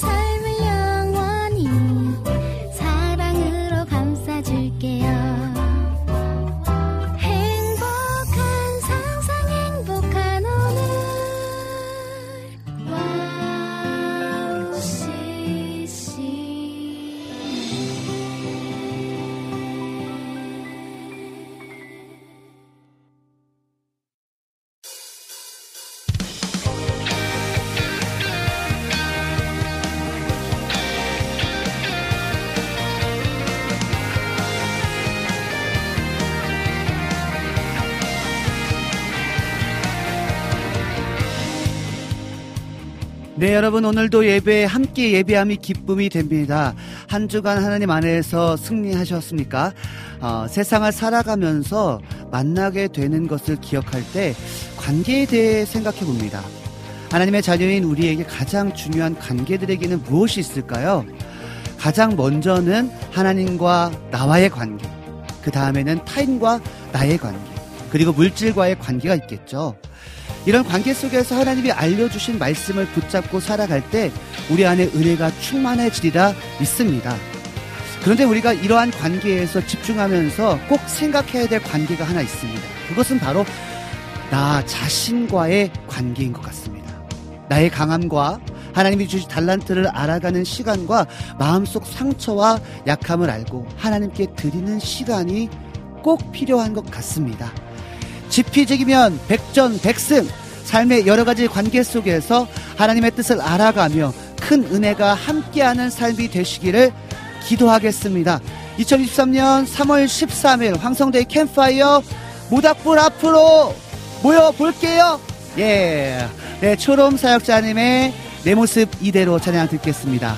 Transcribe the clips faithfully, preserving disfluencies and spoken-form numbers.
삶을 영원히 사랑으로 감싸줄게요. 네, 여러분 오늘도 예배에 함께 예배함이 기쁨이 됩니다. 한 주간 하나님 안에서 승리하셨습니까? 어, 세상을 살아가면서 만나게 되는 것을 기억할 때 관계에 대해 생각해 봅니다. 하나님의 자녀인 우리에게 가장 중요한 관계들에게는 무엇이 있을까요? 가장 먼저는 하나님과 나와의 관계, 그 다음에는 타인과 나의 관계, 그리고 물질과의 관계가 있겠죠. 이런 관계 속에서 하나님이 알려주신 말씀을 붙잡고 살아갈 때 우리 안에 은혜가 충만해지리라 믿습니다. 그런데 우리가 이러한 관계에서 집중하면서 꼭 생각해야 될 관계가 하나 있습니다. 그것은 바로 나 자신과의 관계인 것 같습니다. 나의 강함과 하나님이 주신 달란트를 알아가는 시간과 마음속 상처와 약함을 알고 하나님께 드리는 시간이 꼭 필요한 것 같습니다. 지피지기면 백전백승, 삶의 여러가지 관계 속에서 하나님의 뜻을 알아가며 큰 은혜가 함께하는 삶이 되시기를 기도하겠습니다. 이천이십삼 년 삼월 십삼일 황성대 캠프파이어 모닥불 앞으로 모여볼게요. 예, 네, 초롬 사역자님의 내 모습 이대로 찬양 듣겠습니다.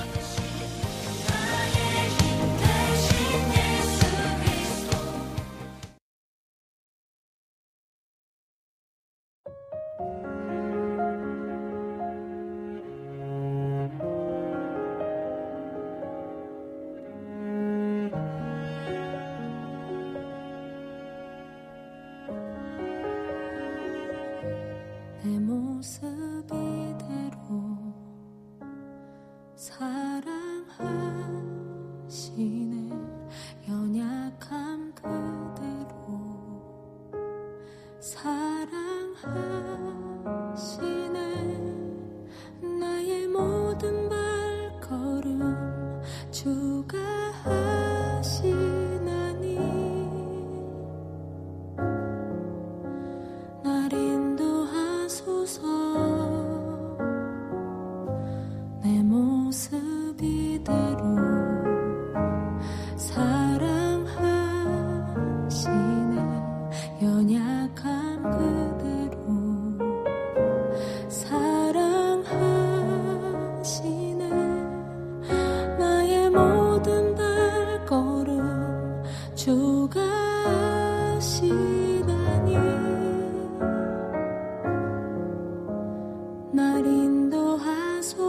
날 인도하시나니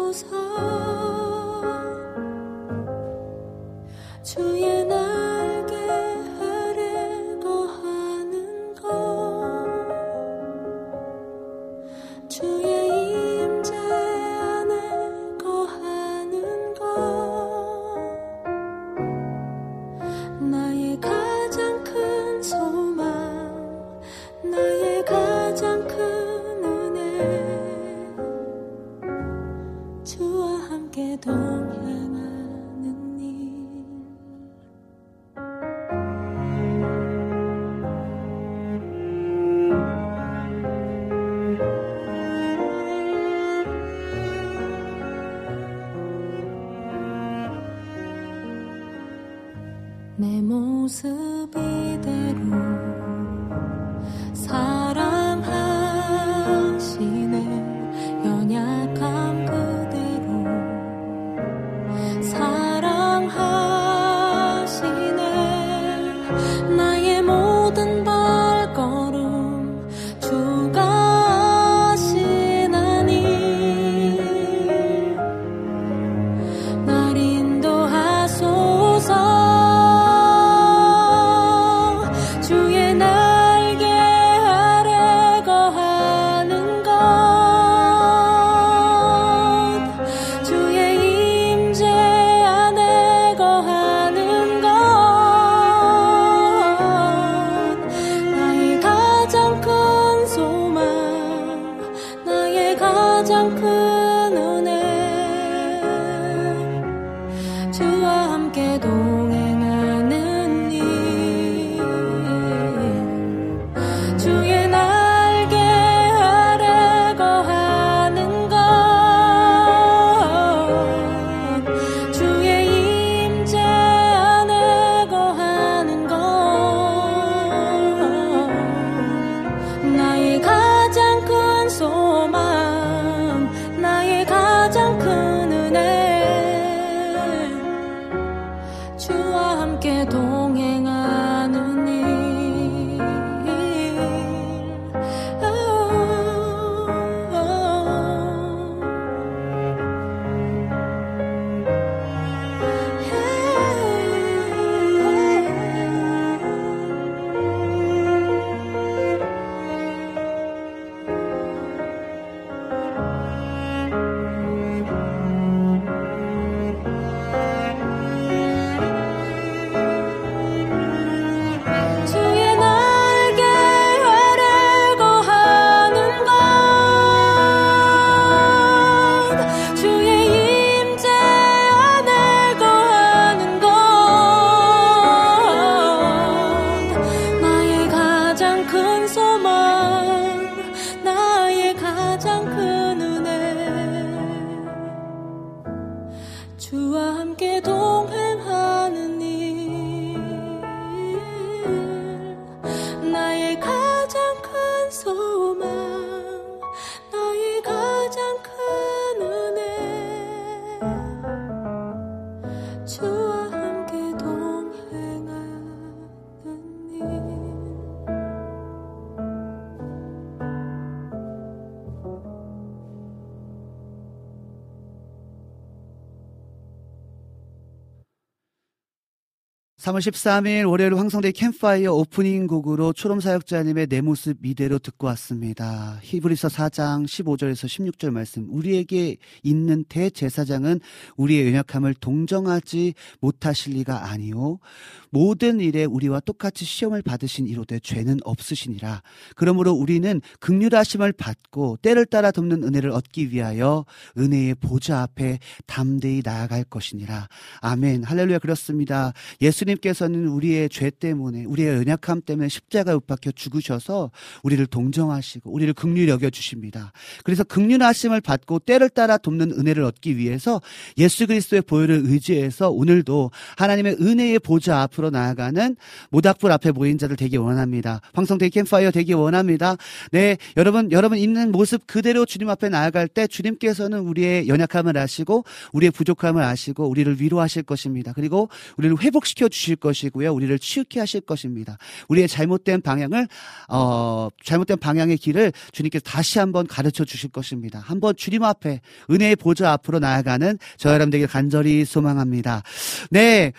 가장 큰 은혜 주와 함께 동행하는 일 주의 날개 아래 거하는 것 주의 임재 안에 거하는 것 나의 가장 큰 소망 삼월 십삼일 월요일 황성대 캠프파이어 오프닝 곡으로 초롬사역자님의 내 모습 이대로 듣고 왔습니다. 히브리서 사장 십오절에서 십육절 말씀. 우리에게 있는 대제사장은 우리의 연약함을 동정하지 못하실 리가 아니오. 모든 일에 우리와 똑같이 시험을 받으신 이로되 죄는 없으시니라. 그러므로 우리는 긍휼하심을 받고 때를 따라 돕는 은혜를 얻기 위하여 은혜의 보좌 앞에 담대히 나아갈 것이니라. 아멘. 할렐루야. 그렇습니다. 예수님 께서는 우리의 죄 때문에 우리의 연약함 때문에 십자가에 못 박혀 죽으셔서 우리를 동정하시고 우리를 긍휼히 여겨주십니다. 그래서 긍휼하심을 받고 때를 따라 돕는 은혜를 얻기 위해서 예수 그리스도의 보혈을 의지해서 오늘도 하나님의 은혜의 보좌 앞으로 나아가는 모닥불 앞에 모인 자들 되기 원합니다. 황성대 캠프파이어 되기 원합니다. 네, 여러분 여러분 있는 모습 그대로 주님 앞에 나아갈 때 주님께서는 우리의 연약함을 아시고 우리의 부족함을 아시고 우리를 위로하실 것입니다. 그리고 우리를 회복시켜 주실 것이고요. 우리를 치유케 하실 것입니다. 우리의 잘못된 방향을 어, 잘못된 방향의 길을 주님께서 다시 한번 가르쳐 주실 것입니다. 한번 주님 앞에 은혜의 보좌 앞으로 나아가는 저와 여러분들에게 간절히 소망합니다. 네.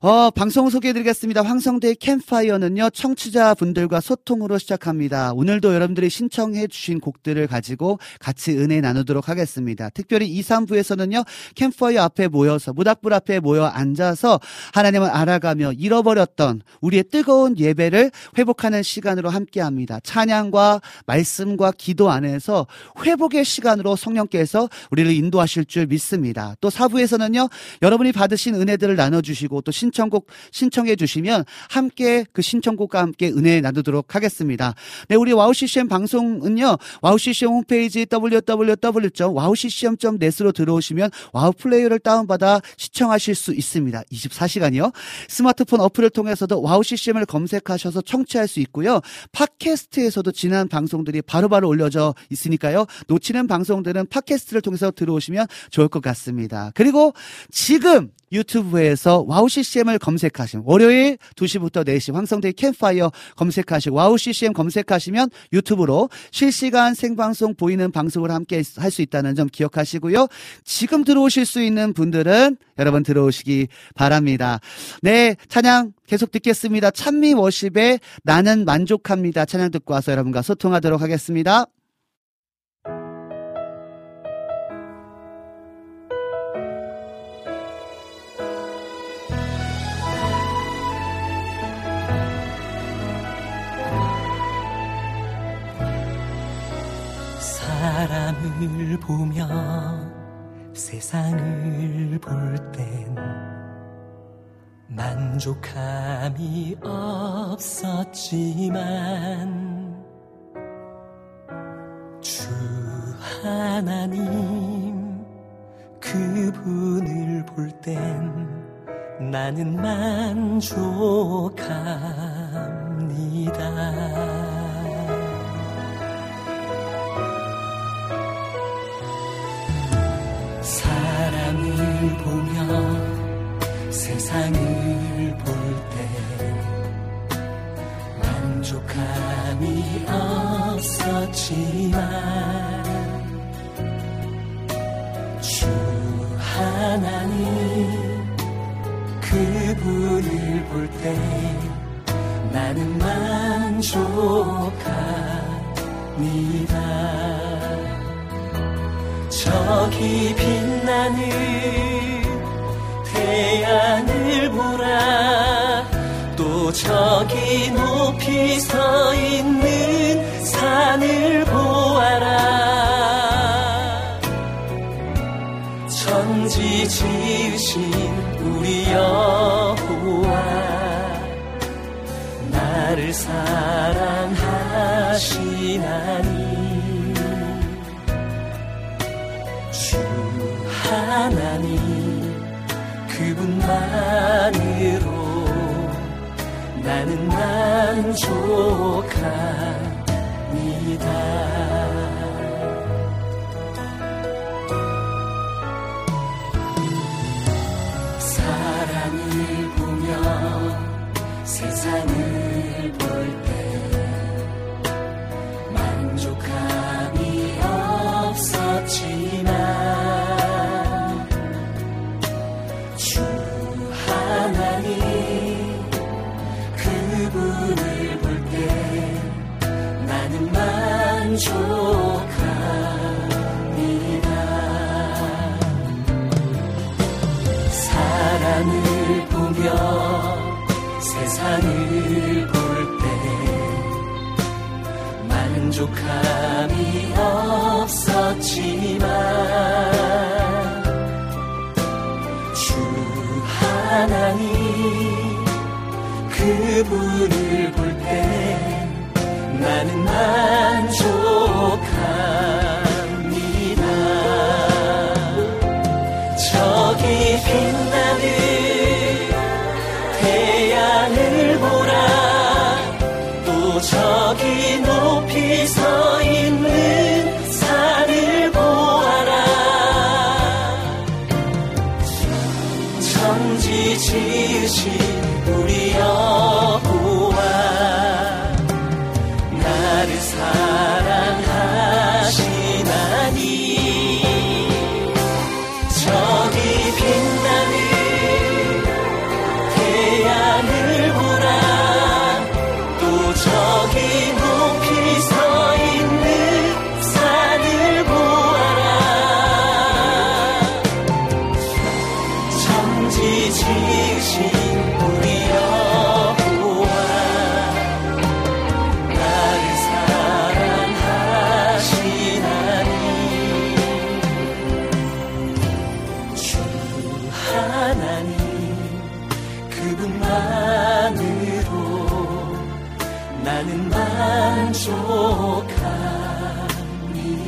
어, 방송 소개해드리겠습니다. 황성대 캠프파이어는요, 청취자분들과 소통으로 시작합니다. 오늘도 여러분들이 신청해주신 곡들을 가지고 같이 은혜 나누도록 하겠습니다. 특별히 이, 삼부에서는요, 캠프파이어 앞에 모여서, 모닥불 앞에 모여 앉아서 하나님을 알아가며 잃어버렸던 우리의 뜨거운 예배를 회복하는 시간으로 함께합니다. 찬양과 말씀과 기도 안에서 회복의 시간으로 성령께서 우리를 인도하실 줄 믿습니다. 또 사부에서는요, 여러분이 받으신 은혜들을 나눠주시고 또 신 신청곡 신청해 주시면 함께 그 신청곡과 함께 은혜 나누도록 하겠습니다. 네, 우리 와우씨씨엠 방송은요. 와우씨씨엠 홈페이지 더블유 더블유 더블유 점 와우씨씨엠 점 넷으로 들어오시면 와우 플레이어를 다운받아 시청하실 수 있습니다. 이십사 시간이요. 스마트폰 어플을 통해서도 와우씨씨엠을 검색하셔서 청취할 수 있고요. 팟캐스트에서도 지난 방송들이 바로바로 올려져 있으니까요. 놓치는 방송들은 팟캐스트를 통해서 들어오시면 좋을 것 같습니다. 그리고 지금 유튜브에서 와우씨씨엠을 검색하시면 월요일 두 시부터 네 시 황성대 캠프파이어 검색하시고 와우씨씨엠 검색하시면 유튜브로 실시간 생방송 보이는 방송을 함께 할 수 있다는 점 기억하시고요. 지금 들어오실 수 있는 분들은 여러분 들어오시기 바랍니다. 네, 찬양 계속 듣겠습니다. 찬미 워십의 나는 만족합니다. 찬양 듣고 와서 여러분과 소통하도록 하겠습니다. 사람을 보며 세상을 볼 땐 만족함이 없었지만 주 하나님 그분을 볼 땐 나는 만족합니다. 사람을 보며 세상을 볼 때 만족함이 없었지만 주 하나님 그분을 볼 때 나는 만족합니다. 저기 빛나는 태양을 보라. 또 저기 높이 서 있는 산을 보아라. 천지 지으신 우리 여호와 나를 사랑하시나니 하나님 그분만으로 나는 만족합니다. 사랑을 보며 세상을 볼 때 만족함이 없었지만 만족합니다. 사람을 보며 세상을 볼 때 만족함이 없었지만 주 하나님 그분을 볼 때 나는 만족합니다. 저기 빛나는 태양을 보라. 또 저기 높이 서 있는 산을 보아라. 천지 지으신 우리 여호와 사랑하시나니. 저기 빛나는 태양을 보라. 또 저기 높이 서 있는 산을 보아라. 천지 지으신 우리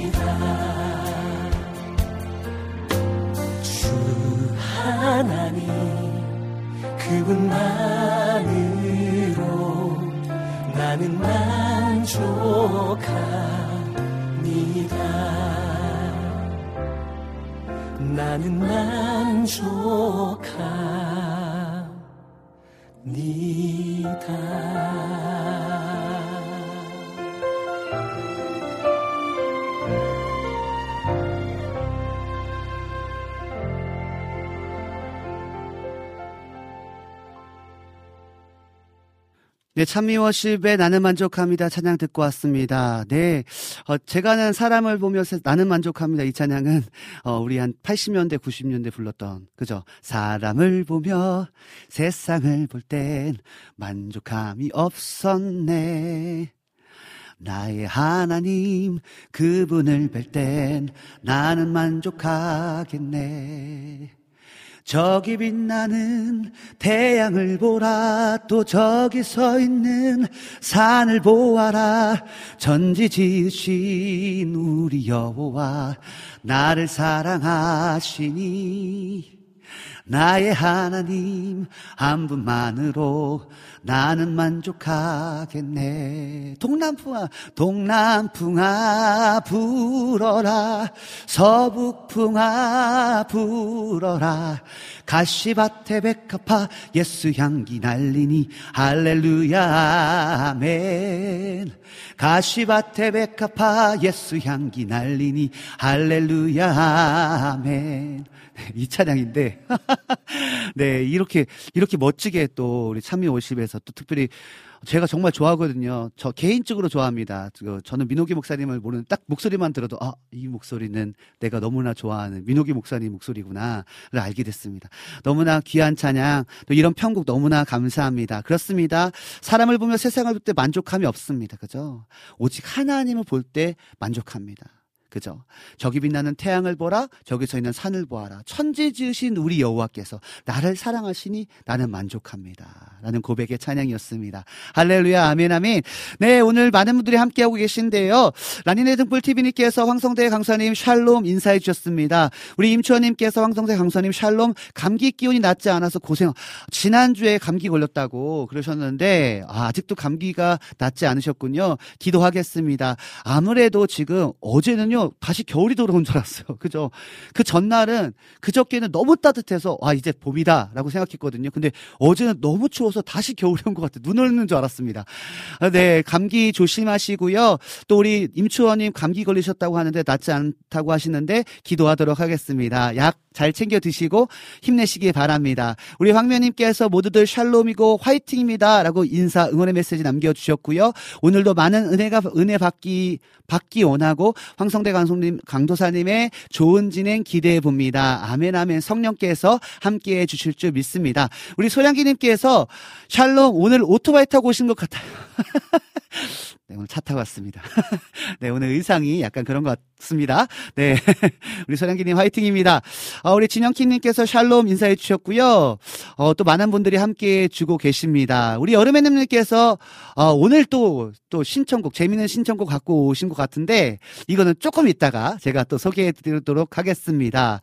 만족합니다. 주 하나님 그분만으로 나는 만족합니다. 나는 만족합니다. 네, 찬미워십의 나는 만족합니다 찬양 듣고 왔습니다. 네, 어, 제가 아는 사람을 보며 나는 만족합니다. 이 찬양은 어, 우리 한 팔십 년대, 구십 년대 불렀던, 그죠? 사람을 보며 세상을 볼 땐 만족함이 없었네. 나의 하나님 그분을 뵐 땐 나는 만족하겠네. 저기 빛나는 태양을 보라, 또 저기 서 있는 산을 보아라. 천지 지으신 우리 여호와 나를 사랑하시니 나의 하나님 한 분만으로 나는 만족하겠네. 동남풍아 동남풍아 불어라, 서북풍아 불어라. 가시밭에 백합화 예수 향기 날리니 할렐루야 아멘. 가시밭에 백합화 예수 향기 날리니 할렐루야 아멘. 이 찬양인데 네, 이렇게 이렇게 멋지게 또 우리 삼이오십에서 또 특별히 제가 정말 좋아하거든요. 저 개인적으로 좋아합니다. 저는 민호기 목사님을 모르는 딱 목소리만 들어도 아, 이 목소리는 내가 너무나 좋아하는 민호기 목사님 목소리구나를 알게 됐습니다. 너무나 귀한 찬양, 또 이런 편곡 너무나 감사합니다. 그렇습니다. 사람을 보며 세상을 볼 때 만족함이 없습니다. 그죠? 오직 하나님을 볼 때 만족합니다. 그죠? 저기 빛나는 태양을 보라, 저기 서 있는 산을 보아라. 천지 지으신 우리 여호와께서 나를 사랑하시니 나는 만족합니다. 라는 고백의 찬양이었습니다. 할렐루야 아멘 아멘. 네, 오늘 많은 분들이 함께하고 계신데요, 라니네 등불 티비님께서 황성대 강사님 샬롬 인사해 주셨습니다. 우리 임추원님께서 황성대 강사님 샬롬, 감기 기운이 낫지 않아서 고생, 지난주에 감기 걸렸다고 그러셨는데 아, 아직도 감기가 낫지 않으셨군요. 기도하겠습니다. 아무래도 지금 어제는요 다시 겨울이 돌아온 줄 알았어요. 그죠? 그 전날은, 그저께는 너무 따뜻해서 아, 이제 봄이다 라고 생각했거든요. 근데 어제는 너무 추워서 다시 겨울이 온 것 같아요. 눈 오는 줄 알았습니다. 네, 감기 조심하시고요. 또 우리 임추원님 감기 걸리셨다고 하는데 낫지 않다고 하시는데 기도하도록 하겠습니다. 약 잘 챙겨 드시고 힘내시기 바랍니다. 우리 황면님께서 모두들 샬롬이고 화이팅입니다 라고 인사 응원의 메시지 남겨주셨고요. 오늘도 많은 은혜가, 은혜 받기, 받기 원하고 황성대 강송님, 강도사님의 좋은 진행 기대해 봅니다. 아멘 아멘. 성령께서 함께해 주실 줄 믿습니다. 우리 소양기님께서 샬롬 오늘 오토바이 타고 오신 것 같아요. 네, 오늘 차 타고 왔습니다. 네, 오늘 의상이 약간 그런 것 같습니다. 네, 우리 소량기님 화이팅입니다. 어, 우리 진영키님께서 샬롬 인사해 주셨고요. 어, 또 많은 분들이 함께 주고 계십니다. 우리 여름애님께서 어, 오늘 또, 또 신청곡, 재미있는 신청곡 갖고 오신 것 같은데 이거는 조금 있다가 제가 또 소개해 드리도록 하겠습니다.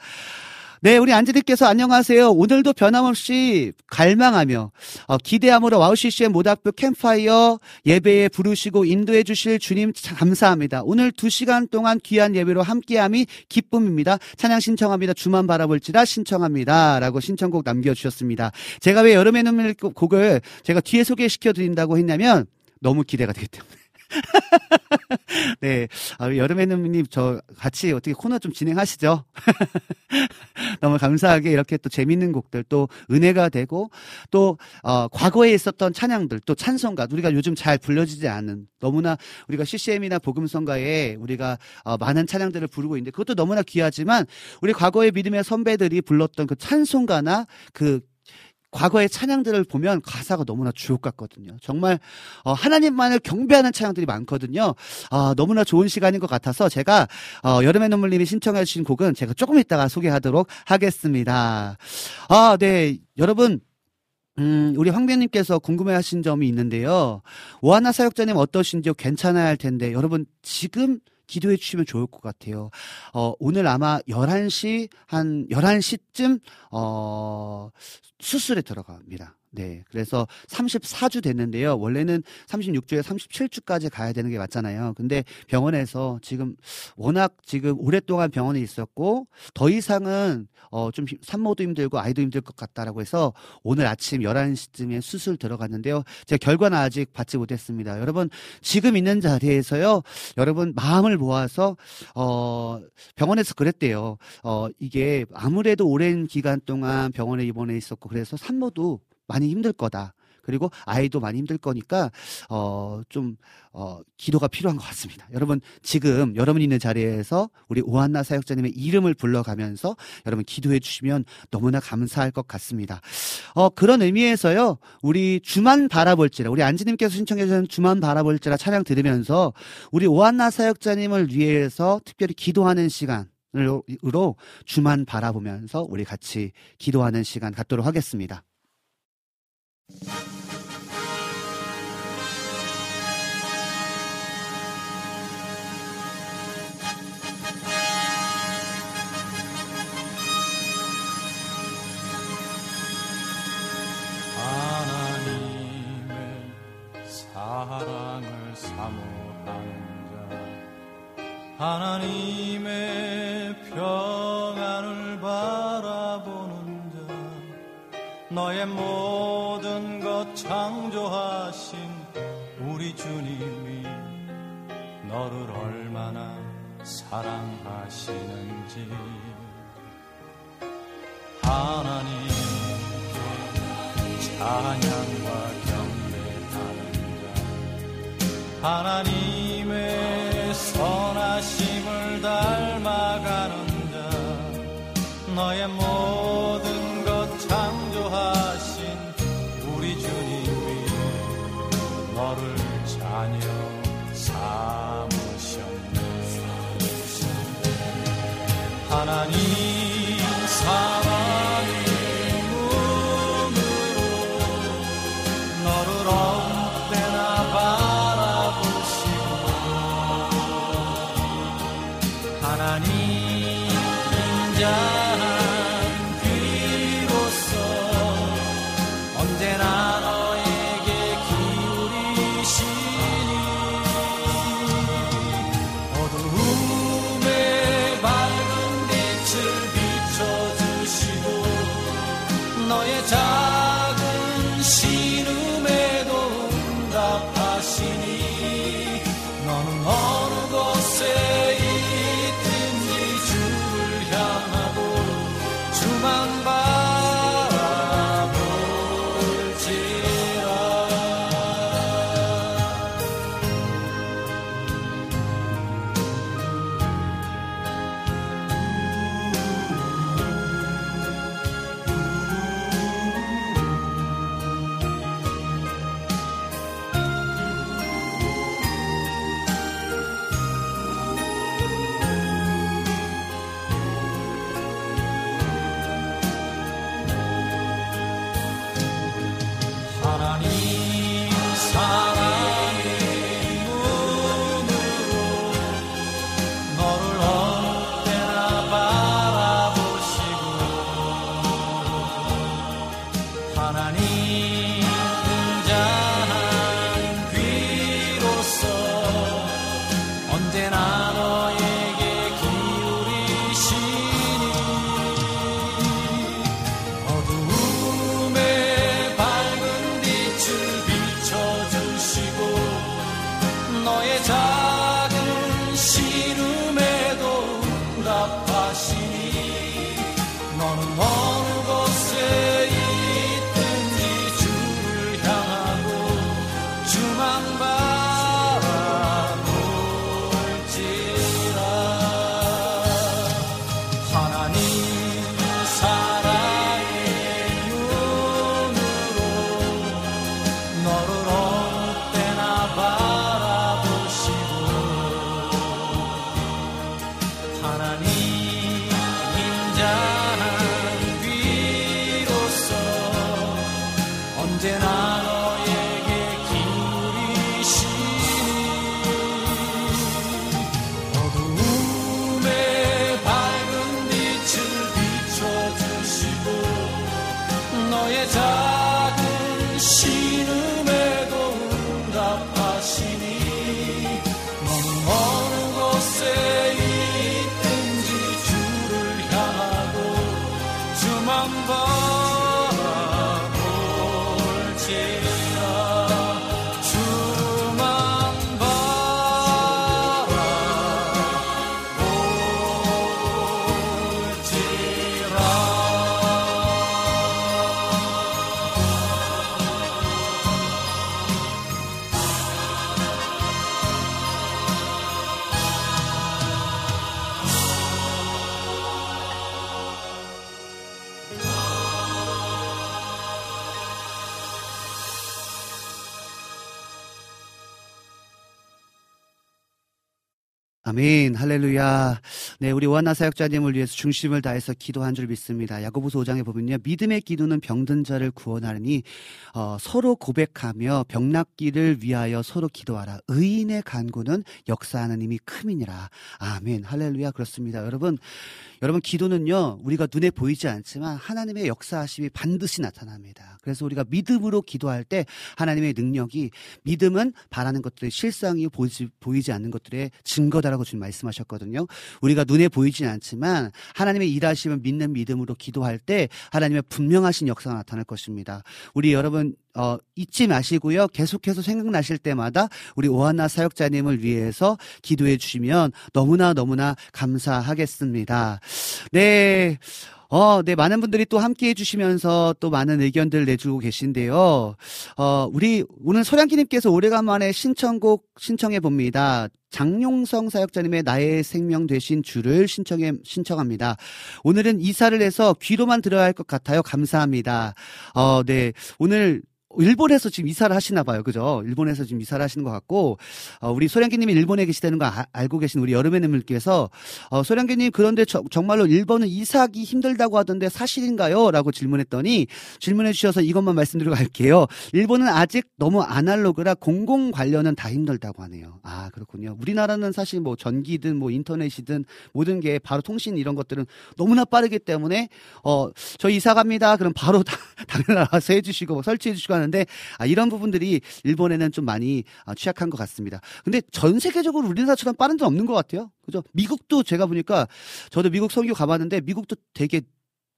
네, 우리 안지님께서 안녕하세요. 오늘도 변함없이 갈망하며 어, 기대함으로 와우씨씨엠 모닥불 캠파이어 예배에 부르시고 인도해 주실 주님 감사합니다. 오늘 두 시간 동안 귀한 예배로 함께함이 기쁨입니다. 찬양 신청합니다. 주만 바라볼지라 신청합니다. 라고 신청곡 남겨주셨습니다. 제가 왜 여름의 눈물 곡을 제가 뒤에 소개시켜드린다고 했냐면 너무 기대가 되기 때문에. 네, 아, 여름의 눈님 저 같이 어떻게 코너 좀 진행하시죠. 너무 감사하게 이렇게 또 재밌는 곡들, 또 은혜가 되고 또 어, 과거에 있었던 찬양들, 또 찬송가, 우리가 요즘 잘 불려지지 않은, 너무나 우리가 씨씨엠이나 복음성가에 우리가 어, 많은 찬양들을 부르고 있는데 그것도 너무나 귀하지만 우리 과거의 믿음의 선배들이 불렀던 그 찬송가나 그 과거의 찬양들을 보면 가사가 너무나 주옥 같거든요. 정말 어, 하나님만을 경배하는 찬양들이 많거든요. 아, 너무나 좋은 시간인 것 같아서 제가 어, 여름의 눈물님이 신청해 주신 곡은 제가 조금 이따가 소개하도록 하겠습니다. 아, 네, 여러분. 음, 우리 황배님께서 궁금해하신 점이 있는데요. 오한나 사역자님 어떠신지요? 괜찮아야 할 텐데 여러분 지금 기도해 주시면 좋을 것 같아요. 어, 오늘 아마 열한 시, 한 열한 시쯤, 어, 수술에 들어갑니다. 네. 그래서 삼십사 주 됐는데요. 원래는 삼십육 주에 삼십칠 주까지 가야 되는 게 맞잖아요. 근데 병원에서 지금 워낙 지금 오랫동안 병원에 있었고 더 이상은 어, 좀 산모도 힘들고 아이도 힘들 것 같다라고 해서 오늘 아침 열한 시쯤에 수술 들어갔는데요. 제가 결과는 아직 받지 못했습니다. 여러분 지금 있는 자리에서요. 여러분 마음을 모아서 어, 병원에서 그랬대요. 어, 이게 아무래도 오랜 기간 동안 병원에 입원해 있었고 그래서 산모도 많이 힘들 거다. 그리고 아이도 많이 힘들 거니까 어, 좀 어, 기도가 필요한 것 같습니다. 여러분 지금 여러분이 있는 자리에서 우리 오한나 사역자님의 이름을 불러가면서 여러분 기도해 주시면 너무나 감사할 것 같습니다. 어, 그런 의미에서요. 우리 주만 바라볼지라 우리 안지님께서 신청해 주신 주만 바라볼지라 찬양 들으면서 우리 오한나 사역자님을 위해서 특별히 기도하는 시간 으로 주만 바라보면서 우리 같이 기도하는 시간 갖도록 하겠습니다. 하나님의 사랑을 사모하는 자 하나님의 평안을 바라보는 자 너의 모든 것 창조하신 우리 주님이 너를 얼마나 사랑하시는지 하나님께 찬양과 경배하는 자 하나님의 선하심을 닮아가는 너의 모든 것 창조하신 우리 주님이 너를 자녀 삼으셨네 하나님 사랑의 눈으로 너를 언제나 바라보시고 하나님 인자 너는 어느 곳에 있든지 주를 향하고 아멘. 할렐루야. 네, 우리 오한나 사역자님을 위해서 중심을 다해서 기도한 줄 믿습니다. 야고보서 오 장에 보면요, 믿음의 기도는 병든 자를 구원하니 어, 서로 고백하며 병낫기를 위하여 서로 기도하라. 의인의 간구는 역사하는 힘이 큼이니라. 아멘. 할렐루야. 그렇습니다. 여러분, 여러분 기도는요, 우리가 눈에 보이지 않지만 하나님의 역사하심이 반드시 나타납니다. 그래서 우리가 믿음으로 기도할 때 하나님의 능력이, 믿음은 바라는 것들의 실상이 보이지, 보이지 않는 것들의 증거다라고 주님 말씀하셨거든요. 우리가 눈에 보이진 않지만 하나님의 일하심을 믿는 믿음으로 기도할 때 하나님의 분명하신 역사가 나타날 것입니다. 우리 여러분 어, 잊지 마시고요, 계속해서 생각나실 때마다 우리 오한나 사역자님을 위해서 기도해 주시면 너무나 너무나 감사하겠습니다. 네, 어, 네, 많은 분들이 또 함께 해주시면서 또 많은 의견들 내주고 계신데요. 어, 우리 오늘 소량기님께서 오래간만에 신청곡 신청해 봅니다. 장용성 사역자님의 나의 생명 되신 주를 신청해, 신청합니다. 오늘은 이사를 해서 귀로만 들어야 할 것 같아요. 감사합니다. 어, 네. 오늘 일본에서 지금 이사를 하시나 봐요. 그죠? 일본에서 지금 이사를 하시는 것 같고, 어, 우리 소량기님이 일본에 계시다는 거 아, 알고 계신 우리 여름의님께서, 어, 소량기님, 그런데 저, 정말로 일본은 이사하기 힘들다고 하던데 사실인가요? 라고 질문했더니, 질문해주셔서 이것만 말씀드리고 갈게요. 일본은 아직 너무 아날로그라 공공 관련은 다 힘들다고 하네요. 아, 그렇군요. 우리나라는 사실 뭐 전기든 뭐 인터넷이든 모든 게 바로 통신 이런 것들은 너무나 빠르기 때문에, 어, 저 이사 갑니다. 그럼 바로 다, 다른 나라에서 해주시고, 설치해주시고, 근데 아, 이런 부분들이 일본에는 좀 많이 아, 취약한 것 같습니다. 근데 전 세계적으로 우리나라처럼 빠른 데는 없는 것 같아요. 그죠? 미국도 제가 보니까, 저도 미국 선교 가봤는데 미국도 되게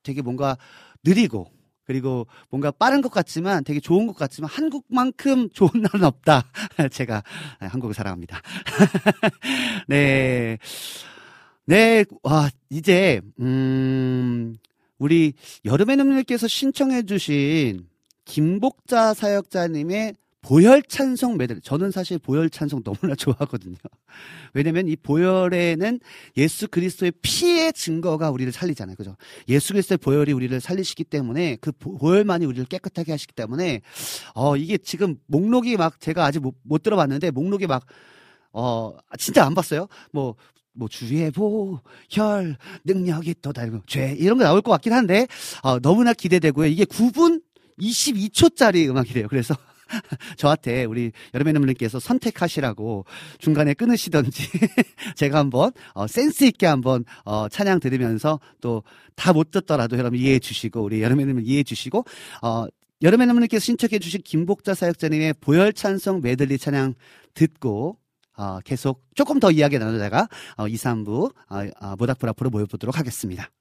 되게 뭔가 느리고, 그리고 뭔가 빠른 것 같지만 되게 좋은 것 같지만 한국만큼 좋은 날은 없다. 제가 한국을 사랑합니다. 네, 네, 와 이제 음, 우리 여름의 눈님께서 신청해주신 김복자 사역자님의 보혈 찬송 메들리. 저는 사실 보혈 찬송 너무나 좋아하거든요. 왜냐면 이 보혈에는 예수 그리스도의 피의 증거가 우리를 살리잖아요. 그죠? 예수 그리스도의 보혈이 우리를 살리시기 때문에, 그 보혈만이 우리를 깨끗하게 하시기 때문에, 어, 이게 지금 목록이 막, 제가 아직 못, 못 들어봤는데, 목록이 막, 어, 진짜 안 봤어요? 뭐, 뭐 주의 보혈, 능력이 또 달고, 죄, 이런 거 나올 것 같긴 한데, 어, 너무나 기대되고요. 이게 구 분 이십이 초짜리 음악이래요. 그래서 저한테 우리 여름의 눈물님께서 선택하시라고 중간에 끊으시던지 제가 한번 어, 센스 있게 한번 어, 찬양 들으면서 또 다 못 듣더라도 여러분 이해해 주시고, 우리 여름의 눈물 이해해 주시고, 어, 여름의 눈물님께서 신청해 주신 김복자 사역자님의 보혈 찬송 메들리 찬양 듣고 어, 계속 조금 더 이야기 나누다가 어, 이, 삼 부 어, 어, 모닥불 앞으로 모여보도록 하겠습니다.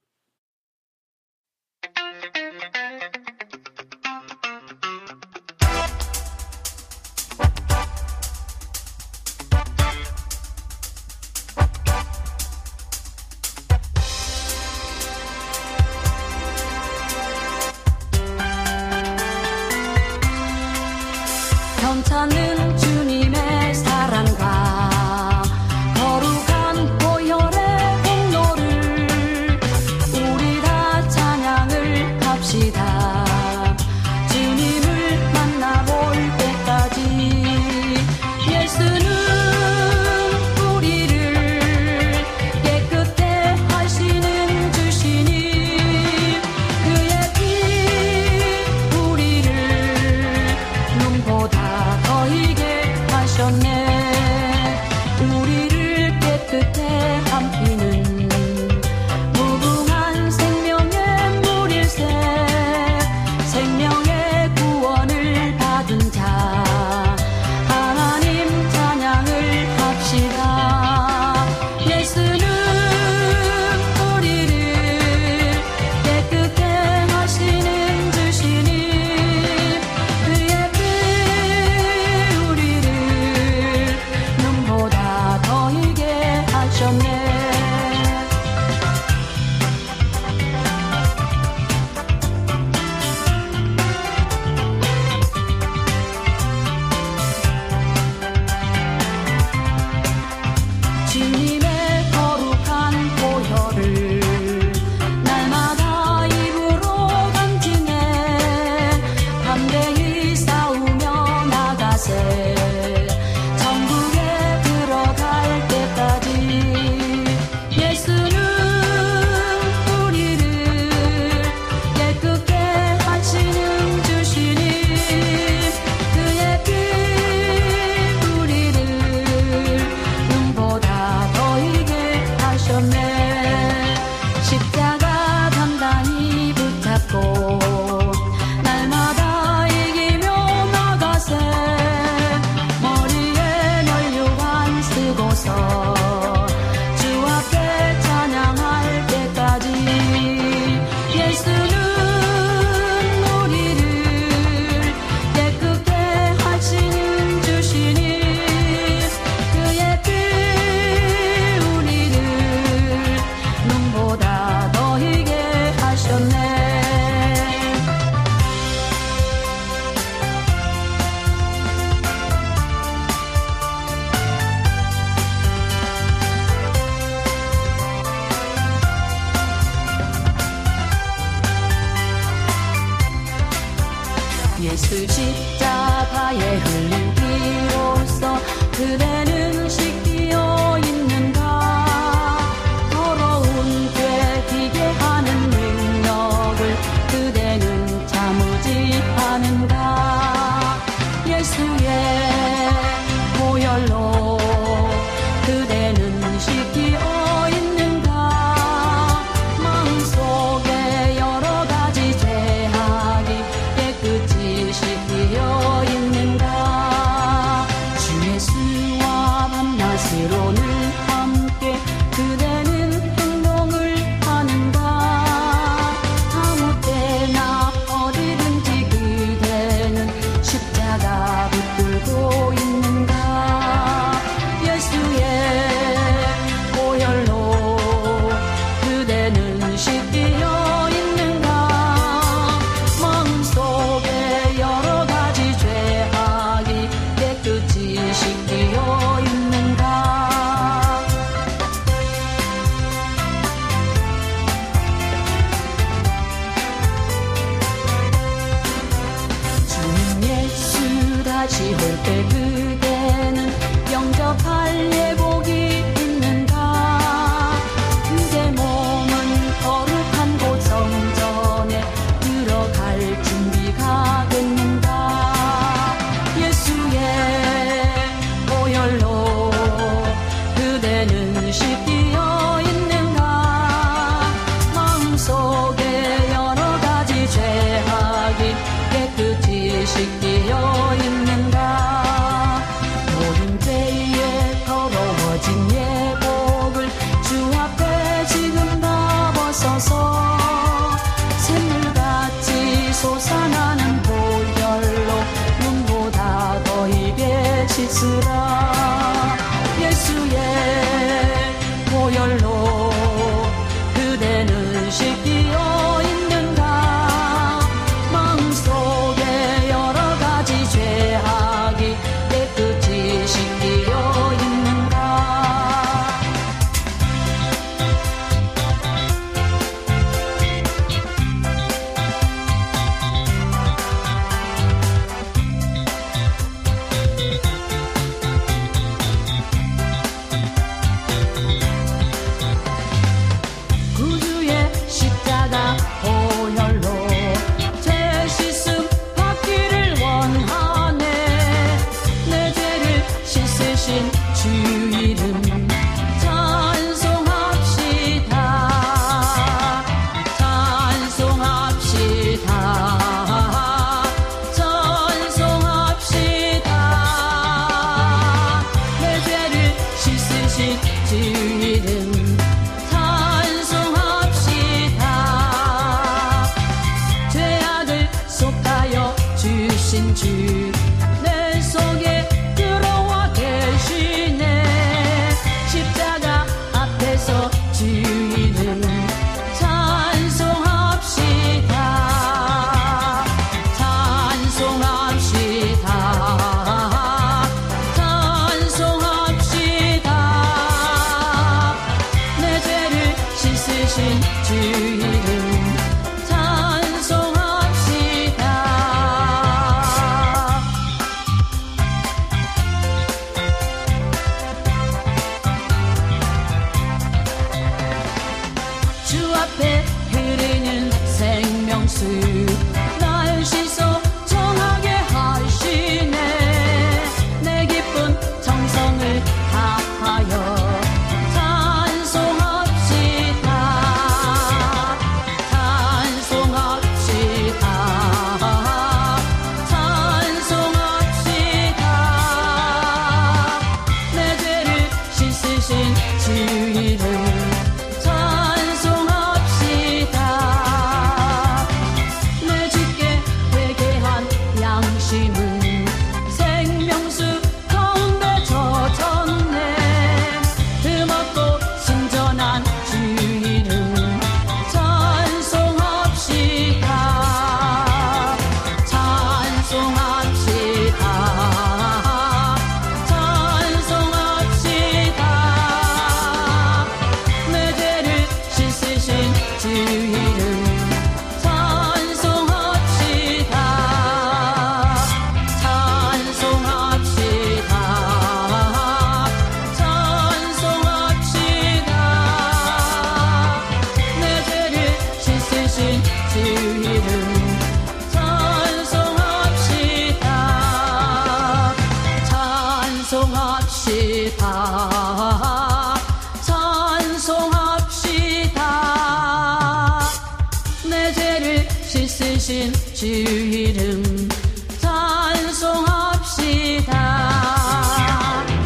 찬송합시다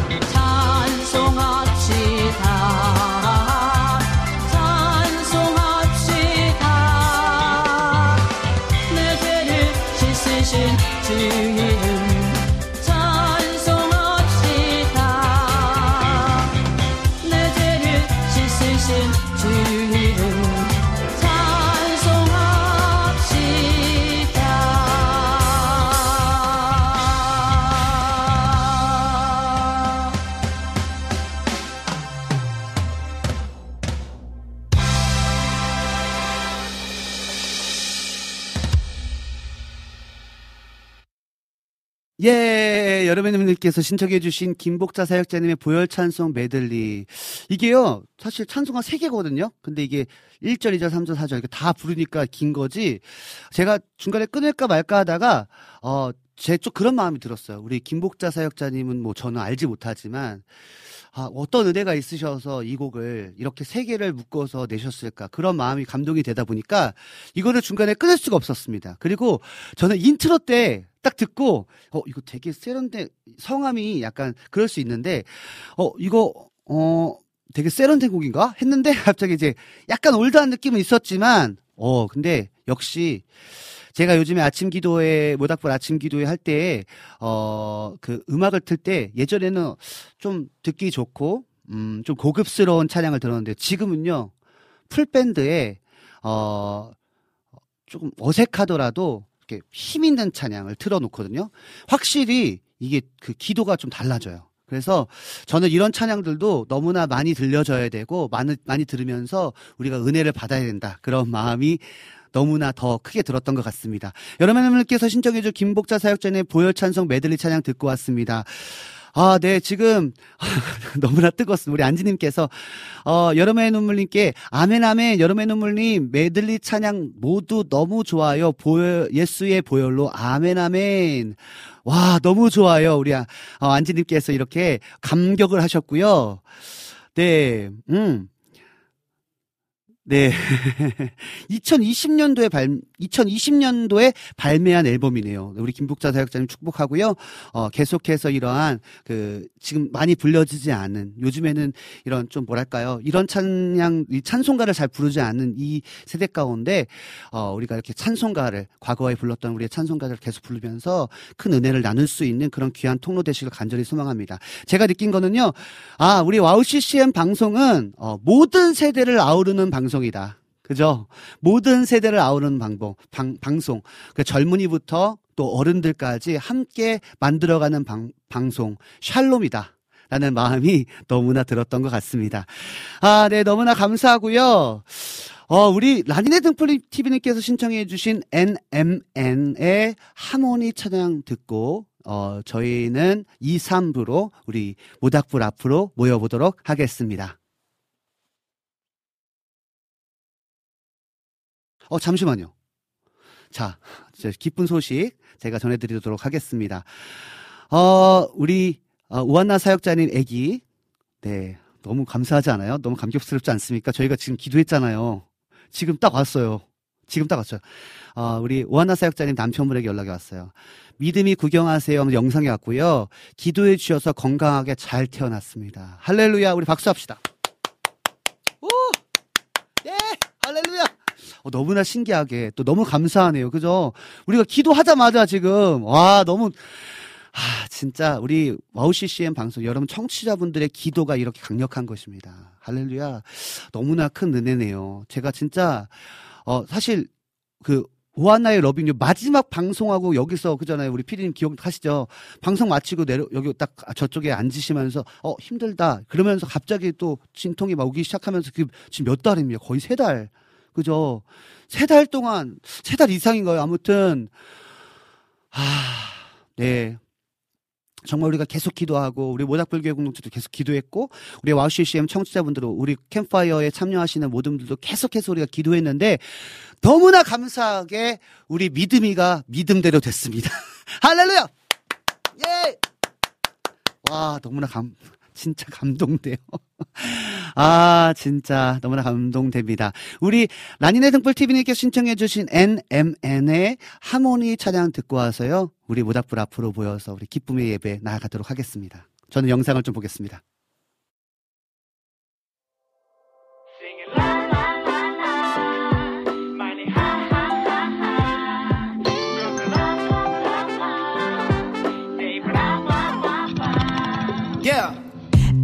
찬송합시다 예, 여러분들께서 신청해주신 김복자 사역자님의 보혈 찬송 메들리. 이게요, 사실 찬송가 세 개거든요? 근데 이게 일 절, 이 절, 삼 절, 사 절 이렇게 다 부르니까 긴 거지. 제가 중간에 끊을까 말까 하다가, 어, 제 쪽 그런 마음이 들었어요. 우리 김복자 사역자님은 뭐 저는 알지 못하지만, 아, 어떤 은혜가 있으셔서 이 곡을 이렇게 세 개를 묶어서 내셨을까. 그런 마음이 감동이 되다 보니까 이거를 중간에 끊을 수가 없었습니다. 그리고 저는 인트로 때 딱 듣고, 어, 이거 되게 세련된, 성함이 약간 그럴 수 있는데, 어, 이거, 어, 되게 세련된 곡인가? 했는데, 갑자기 이제 약간 올드한 느낌은 있었지만, 어, 근데 역시, 제가 요즘에 아침 기도회, 모닥불 아침 기도회 할 때, 어, 그 음악을 틀 때, 예전에는 좀 듣기 좋고, 음, 좀 고급스러운 찬양을 들었는데, 지금은요, 풀밴드에, 어, 조금 어색하더라도, 힘 있는 찬양을 틀어놓거든요. 확실히 이게 그 기도가 좀 달라져요. 그래서 저는 이런 찬양들도 너무나 많이 들려줘야 되고 많이, 많이 들으면서 우리가 은혜를 받아야 된다. 그런 마음이 너무나 더 크게 들었던 것 같습니다. 여러분들께서 신청해준 김복자 사역자님의 보혈 찬송 메들리 찬양 듣고 왔습니다. 아, 네, 지금, 너무나 뜨거웠습니다. 우리 안지님께서, 어, 여름의 눈물님께, 아멘, 아멘, 여름의 눈물님, 메들리 찬양 모두 너무 좋아요. 보혈, 예수의 보혈로, 아멘, 아멘. 와, 너무 좋아요. 우리, 어, 안지님께서 이렇게 감격을 하셨고요. 네, 음. 네. 이천이십 년도에 발, 이천이십 년도에 발매한 앨범이네요. 우리 김복자 사역자님 축복하고요. 어, 계속해서 이러한, 그, 지금 많이 불려지지 않은, 요즘에는 이런 좀 뭐랄까요. 이런 찬양, 이 찬송가를 잘 부르지 않는 이 세대 가운데, 어, 우리가 이렇게 찬송가를, 과거에 불렀던 우리의 찬송가를 계속 부르면서 큰 은혜를 나눌 수 있는 그런 귀한 통로 되시길 간절히 소망합니다. 제가 느낀 거는요, 아, 우리 와우씨씨엠 방송은, 어, 모든 세대를 아우르는 방송, 이다. 그죠? 모든 세대를 아우르는 방법, 방, 방송. 그 젊은이부터 또 어른들까지 함께 만들어가는 방, 방송. 샬롬이다. 라는 마음이 너무나 들었던 것 같습니다. 아, 네. 너무나 감사하고요. 어, 우리 라니네 등불 티비님께서 신청해주신 엔엠엔의 하모니 찬양 듣고, 어, 저희는 이, 삼 부로 우리 모닥불 앞으로 모여보도록 하겠습니다. 어, 잠시만요. 자, 기쁜 소식 제가 전해드리도록 하겠습니다. 어, 우리, 어, 오한나 사역자님 애기. 네. 너무 감사하지 않아요? 너무 감격스럽지 않습니까? 저희가 지금 기도했잖아요. 지금 딱 왔어요. 지금 딱 왔죠. 어, 우리 오한나 사역자님 남편분에게 연락이 왔어요. 믿음이 구경하세요 하면서 영상이 왔고요. 기도해 주셔서 건강하게 잘 태어났습니다. 할렐루야. 우리 박수합시다. 오! 네! 할렐루야. 어, 너무나 신기하게 또 너무 감사하네요. 그죠? 우리가 기도하자마자 지금 와 너무 아 진짜 우리 와우씨씨엠 방송 여러분 청취자분들의 기도가 이렇게 강력한 것입니다. 할렐루야. 너무나 큰 은혜네요. 제가 진짜 어 사실 그 오한나의 러빙유 마지막 방송하고 여기서 그잖아요. 우리 피디님 기억하시죠? 방송 마치고 내려 여기 딱 저쪽에 앉으시면서 어 힘들다 그러면서 갑자기 또 진통이 막 오기 시작하면서 그 지금 몇 달입니까? 거의 세 달. 그죠? 세 달 동안, 세 달 이상인가요? 아무튼, 아, 네. 정말 우리가 계속 기도하고, 우리 모닥불교회 공동체도 계속 기도했고, 우리 와우씨씨엠 청취자분들, 우리 캠파이어에 참여하시는 모든 분들도 계속해서 우리가 기도했는데, 너무나 감사하게 우리 믿음이가 믿음대로 됐습니다. 할렐루야! 예! 와, 너무나 감, 진짜 감동돼요. 아 진짜 너무나 감동됩니다. 우리 라니네 등불티비님께서 신청해주신 엔엠엔의 하모니 찬양 듣고 와서요. 우리 모닥불 앞으로 모여서 우리 기쁨의 예배 나아가도록 하겠습니다. 저는 영상을 좀 보겠습니다. Yeah.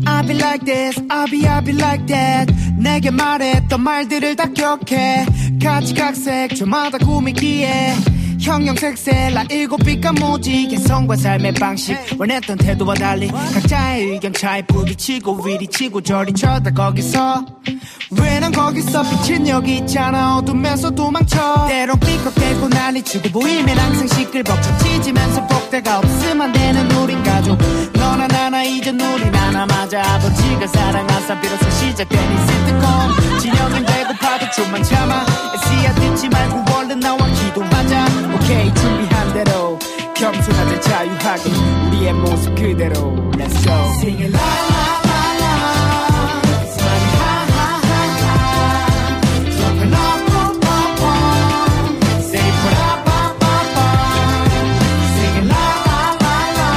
I be like this, I be, I be like that. 내게 말했던 말들을 다 기억해. 가지각색 저마다 꾸미기에 형형색색 나 일곱 빛과 모지. 개성과 삶의 방식 원했던 태도와 달리 각자의 의견 차이 부딪히고 이리 치고 저리 쳐다 거기서 왜 난 거기서 빛은 여기 있잖아. 어둠에서 도망쳐 때론 삐걱대고 난리치고 보이면 항상 시끌벅적 짖으면서 복대가 없음 안 되는 우린 가족. 너나 나나 이젠 우린 하나마저 아버지가 사랑하사 비로소 시작된 이 시트콤. 진영은 배고파도 좀만 참아 애쓰야 듣지 말고 얼른 나와 기도하자. 오케이 준비한 대로 겸손하자 자유하게 우리의 모습 그대로. Let's go Sing it la la la la. Sunny ha ha ha ha. Drop it up pop pop pop. Say it up pop pop pop. Sing it la la la la.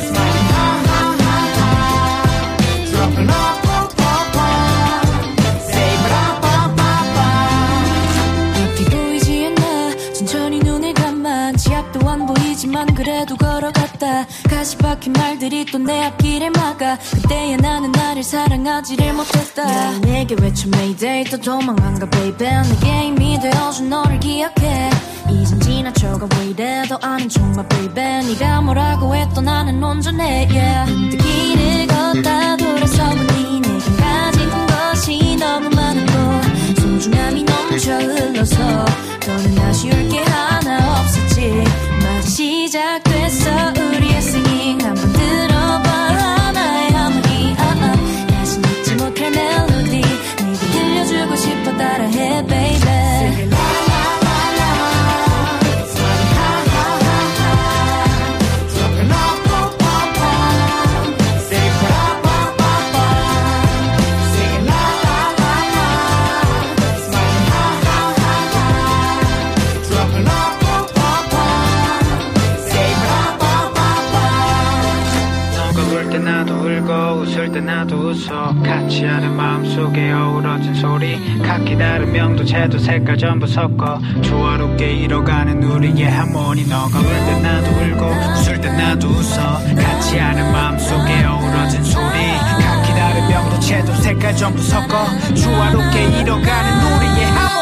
Sunny ha ha ha ha. Drop it up pop pop pop. Say it up pop pop pop. 앞이 보이지 않나 천천히 눈을 감만 지압도 안 보이지만 그래도 걸어갔다. 가시박힌 말들이 또 내 앞길을 막아. 그때의 나는 나를 사랑하지를 못했다. 난 내게 외쳐 Mayday 또 도망간가 baby. 내게 힘이 되어준 너를 기억해. 이젠 지나쳐가 왜 이래도 아는 정말 baby. 네가 뭐라고 해도 나는 온전해 yeah. 그 길을 걷다 돌아서 보니 내겐 가진 것이 너무 많았고 소중함이 넘쳐 흘러서 너는 아쉬울 게 하나 없었지. 마치 시작됐어 우리의 singing. 한번 들어봐 하나의 하모니 uh-uh. 다시 잊지 못할 멜로디 내게 들려주고 싶어 따라해 baby. 나도 웃어 같이 하는 마음속에 어우러진 소리. 각기 다른 명도 채도 색깔 전부 섞어 조화롭게 잃어가는 우리의 하모니. 너가 울 땐 나도 울고 웃을 땐 나도 웃어 같이 하는 마음속에 어우러진 소리. 각기 다른 명도 채도 색깔 전부 섞어 조화롭게 잃어가는 우리의 하모니.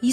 이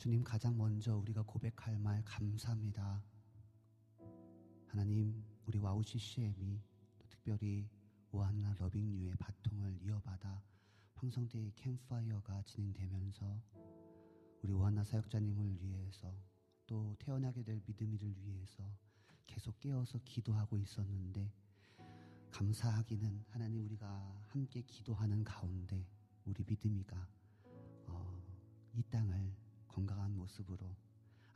주님 가장 먼저 우리가 고백할 말 감사합니다. 하나님 우리 와우씨씨엠이 특별히 오한나 러빙유의 바통을 이어받아 황성대의 캠프파이어가 진행되면서 우리 오한나 사역자님을 위해서 또 태어나게 될 믿음이를 위해서 계속 깨어서 기도하고 있었는데 감사하기는 하나님 우리가 함께 기도하는 가운데 우리 믿음이가 어, 이 땅을 건강한 모습으로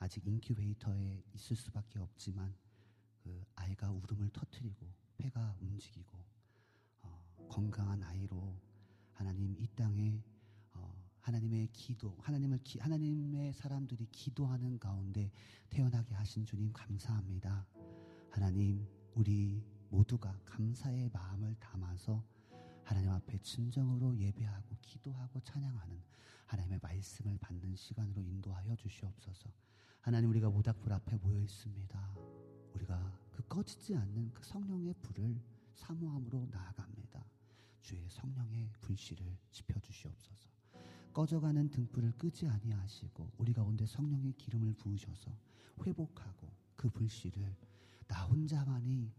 아직 인큐베이터에 있을 수밖에 없지만 그 아이가 울음을 터뜨리고 폐가 움직이고 어, 건강한 아이로 하나님 이 땅에 어, 하나님의 기도, 하나님을 기, 하나님의 사람들이 기도하는 가운데 태어나게 하신 주님 감사합니다. 하나님, 우리 모두가 감사의 마음을 담아서 하나님 앞에 진정으로 예배하고 기도하고 찬양하는 하나님의 말씀을 받는 시간으로 인도하여 주시옵소서. 하나님, 우리가 모닥불 앞에 모여 있습니다. 우리가 그 꺼지지 않는 그 성령의 불을 사모함으로 나아갑니다. 주의 성령의 불씨를 지펴주시옵소서. 꺼져가는 등불을 끄지 아니하시고 우리 가운데 성령의 기름을 부으셔서 회복하고 그 불씨를 나 혼자만이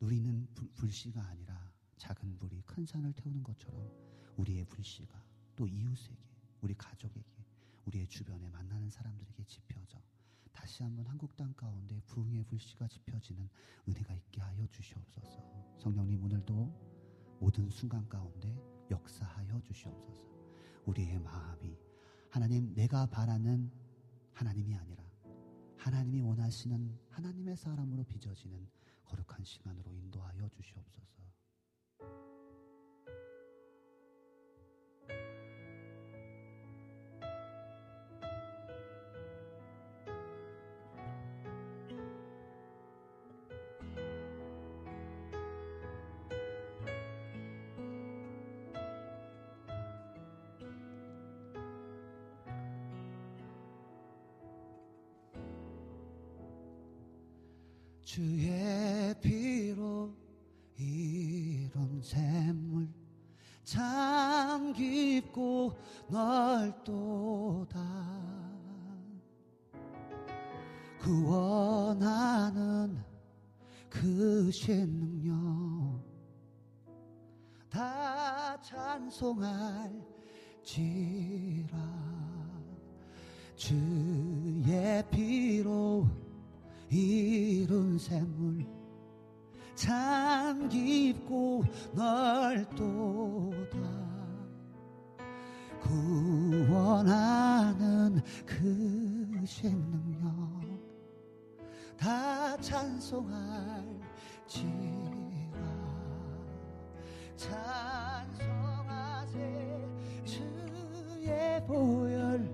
누리는 불, 불씨가 아니라 작은 불이 큰 산을 태우는 것처럼 우리의 불씨가 또 이웃에게, 우리 가족에게, 우리의 주변에 만나는 사람들에게 지펴져 다시 한번 한국 땅 가운데 부흥의 불씨가 지펴지는 은혜가 있게 하여 주시옵소서. 성령님, 오늘도 모든 순간 가운데 역사하여 주시옵소서. 우리의 마음이 하나님, 내가 바라는 하나님이 아니라 하나님이 원하시는 하나님의 사람으로 빚어지는 거룩한 시간으로 인도하여 주시옵소서. 주의 피로 이룬 샘물 참 깊고 넓도다. 구원하는 그 신능력 다 찬송할지라. 주의 피로 이룬 샘물 참 깊고 넓도다. 구원하는 그 신능력 다 찬송할지라. 찬송하세 주의 보혈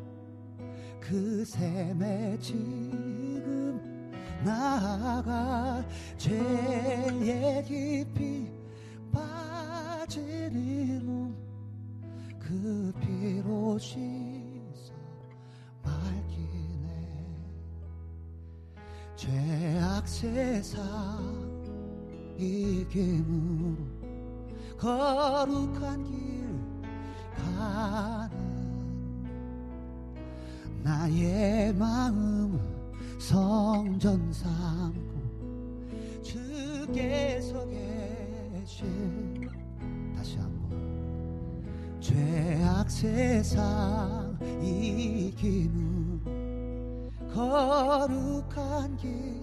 그 샘에 지금 나아가 죄의 깊이 빠지리로 그 피로 씻어 맑히네. 죄악 세상 이김으로 거룩한 길 가는 나의 마음 성전 삼고 주께서 계신 다시 한번 죄악 세상 이김으로 거룩한 길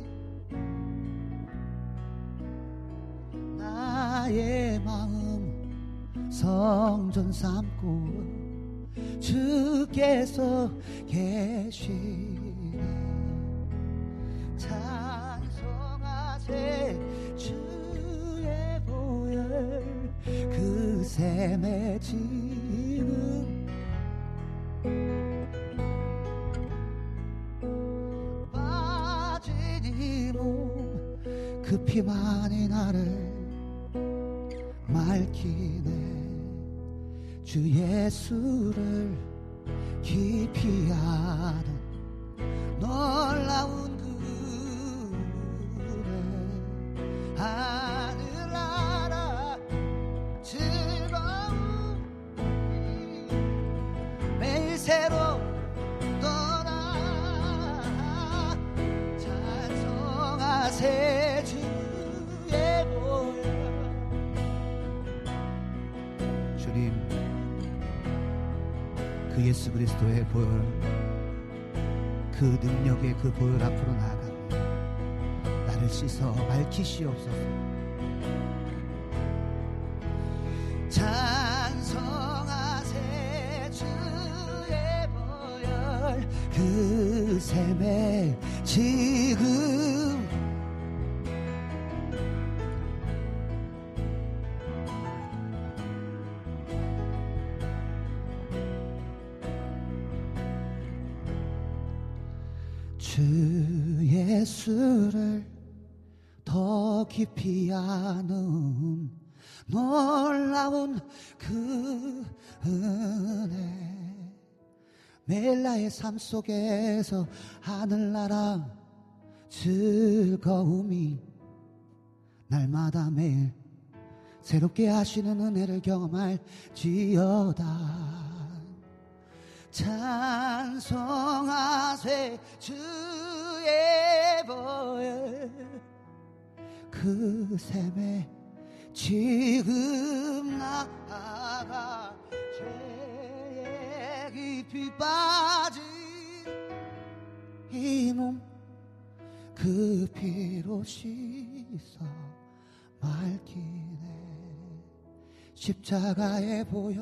나의 마음 성전 삼고 주께서 계시네. 찬송하세 주의 보혈 그 샘에 지금 빠진 이 몸 그 피만이 나를 맑히네. 주 예수를 깊이 아는 놀라운 그 하늘 알아 즐거운 매일 새로 떠나. 찬송하세 주의 보혈. 주님, 그 예수 그리스도의 보혈, 그 능력의 그 보혈 앞으로 나아가 씻어 밝히시옵소서. 찬송하세 주의 보혈 그 샘에 지금 주 예수를 더 깊이 아는 놀라운 그 은혜, 매일 나의 삶 속에서 하늘나라 즐거움이 날마다 매일 새롭게 하시는 은혜를 경험할지어다. 찬송하세 주의 보혈, 그 샘에 지금 나가 죄에 깊이 빠진 이 몸 그 피로 씻어 맑히네 십자가의 보혈,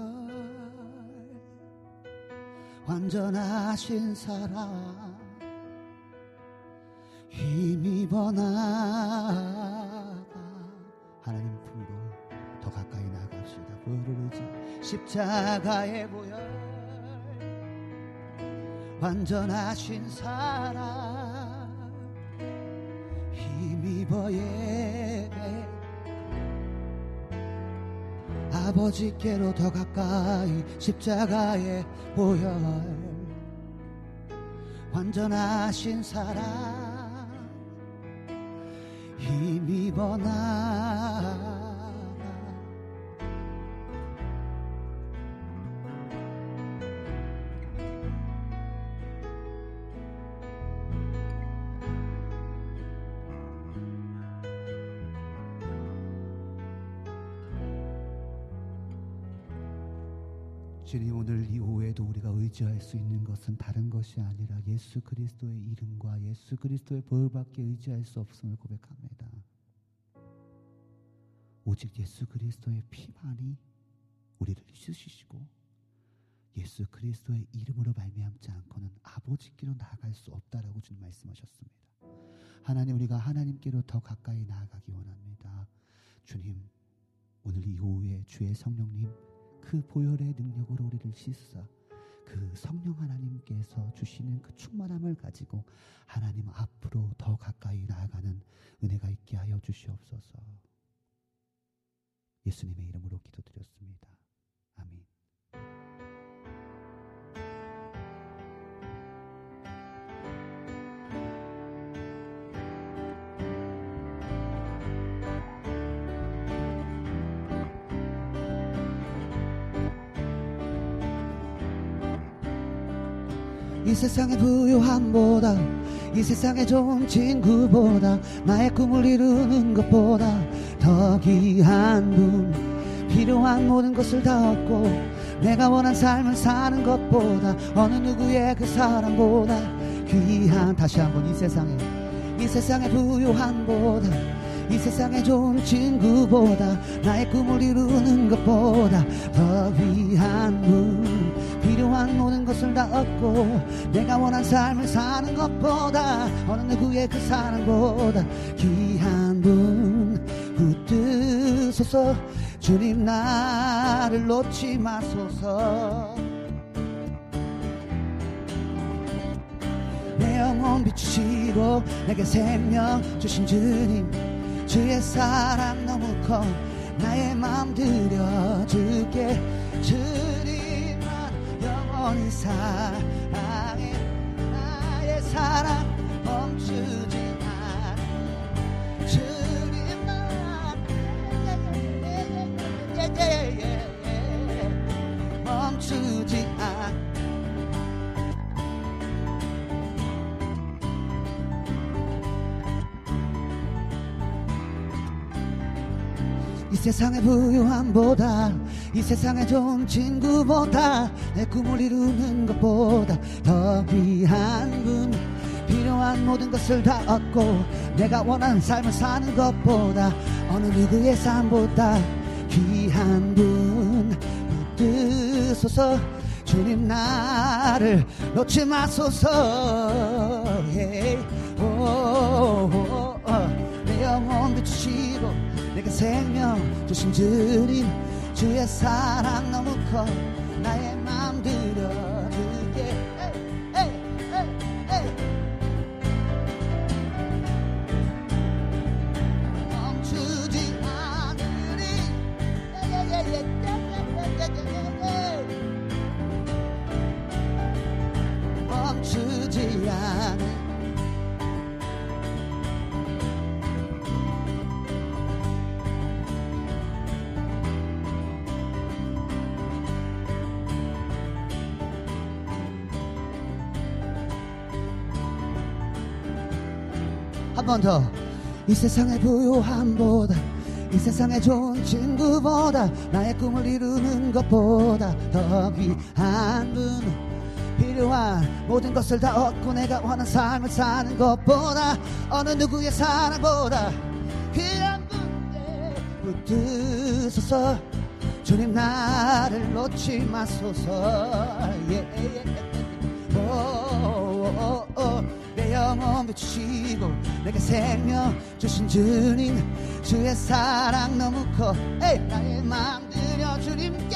완전하신 사랑 힘입어 나가 하나님 품으로 더 가까이 나갑시다. 보혈을 의지 십자가의 보혈, 완전하신 사랑 힘입어 예배, 아버지께로 더 가까이 십자가의 보혈, 완전하신 사랑 힘입어 나아가. 주님, 오늘 이 오후에도 우리가 의지할 수 있는 것은 다른 것이 아니라 예수 그리스도의 이름과 예수 그리스도의 보혈밖에 의지할 수 없음을 고백합니다. 오직 예수 그리스도의 피만이 우리를 씻으시고 예수 그리스도의 이름으로 말미암지 않고는 아버지께로 나아갈 수 없다라고 주님 말씀하셨습니다. 하나님, 우리가 하나님께로 더 가까이 나아가기 원합니다. 주님, 오늘 이 오후에 주의 성령님 그 보혈의 능력으로 우리를 씻사 그 성령 하나님께서 주시는 그 충만함을 가지고 하나님 앞으로 더 가까이 나아가는 은혜가 있게 하여 주시옵소서. 예수님의 이름으로 기도드렸습니다. 아멘. 이 세상의 부유함보다, 이 세상의 좋은 친구보다, 나의 꿈을 이루는 것보다 더 귀한 분, 필요한 모든 것을 다 얻고 내가 원한 삶을 사는 것보다, 어느 누구의 그 사랑보다 귀한. 다시 한번, 이 세상에, 이 세상의 부유함보다, 이 세상의 좋은 친구보다, 나의 꿈을 이루는 것보다 더 귀한 분, 필요한 모든 것을 다 얻고 내가 원한 삶을 사는 것보다, 어느 누구의 그 사랑보다 귀한 분, 붙드소서. 주님, 나를 놓지 마소서. 내 영혼 비추시고 내게 생명 주신 주님, 주의 사랑 너무 커 나의 마음 들여줄게. 주님, 영원히 사랑해. 나의 사랑 멈추지 않아. 주님, 나 멈추지 않아. 이 세상의 부유함보다, 이 세상의 좋은 친구보다, 내 꿈을 이루는 것보다 더 귀한 분, 필요한 모든 것을 다 얻고 내가 원하는 삶을 사는 것보다, 어느 누구의 삶보다 귀한 분, 붙드소서. 주님, 나를 놓지 마소서. 예. 오, 오, 오. 내 영혼 비추시고 내게 생명 주신 주님, 주의 사랑 너무 커 나의 마음 들여줄게. 에이, 에이, 에이, 에이. 번 더. 이 세상의 부유함보다, 이 세상에 좋은 친구보다, 나의 꿈을 이루는 것보다 더 귀한 분, 필요한 모든 것을 다 얻고 내가 원하는 삶을 사는 것보다, 어느 누구의 사랑보다 귀한 분에 붙드소서. 주님 나를 놓지 마소서. yeah, yeah, yeah. Oh, oh, oh. 내 영혼 비추시고 내게 생명 주신 주님, 주의 사랑 너무 커. 에이, 나의 마음 들여 주님께.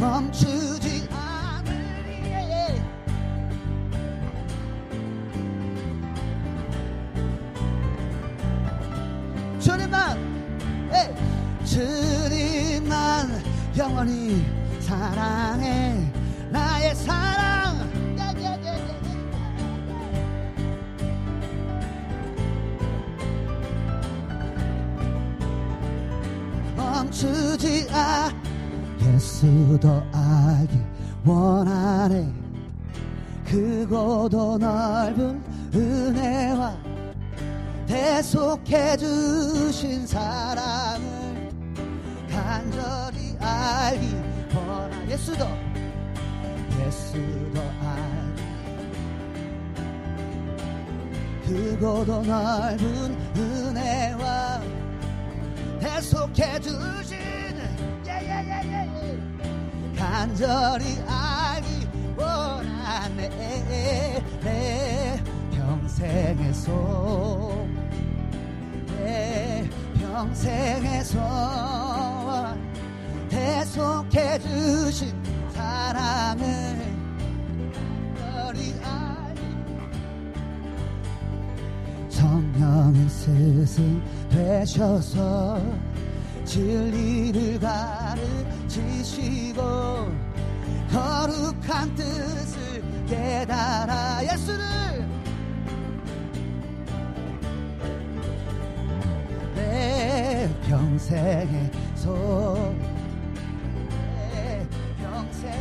멈추지 않으리에 주님만, 에이. 주님만 영원히 사랑해. 나의 사랑 멈추지 않. 예수 더 알기 원하네. 크고도 넓은 은혜와 대속해 주신 사랑을 간절히 알기 원하네. 예수 더, 예수 더 알기. 크고도 넓은 은혜와 대속해 주신 간절히 알기 원하네. 내 평생의 소원, 내 평생의 소원, 대속해 주신 사랑을 간절히 알기. 성령의 스승 되셔서 진리를 가르치시고 거룩한 뜻을 깨달아 예수를 내 평생의 소원, 내 평생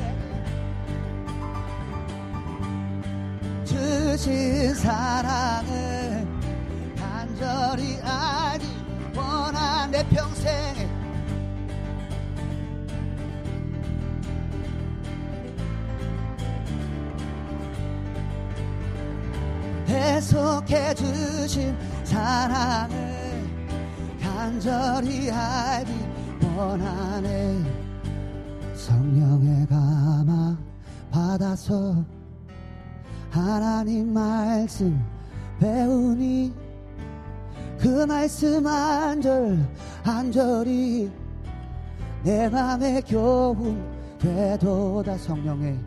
주신 사랑을 간절히 알기 원한 내 평생. 대속해 주신 사랑을 간절히 알기 원하네. 성령의 감화 받아서 하나님 말씀 배우니, 그 말씀 한절 한절이 내 맘의 교훈 되도다. 성령의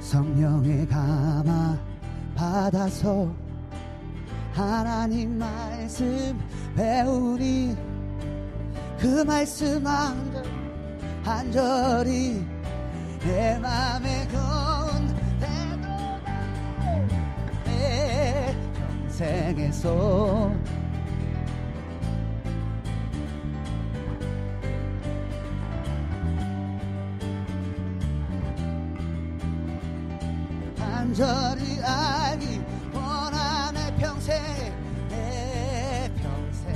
성령의 감화 받아서 하나님 말씀 배우니, 그 말씀 한절 한절이 내 맘에 건대도 내 평생의 소원, 간절히 알기 원하네. 평생, 내 평생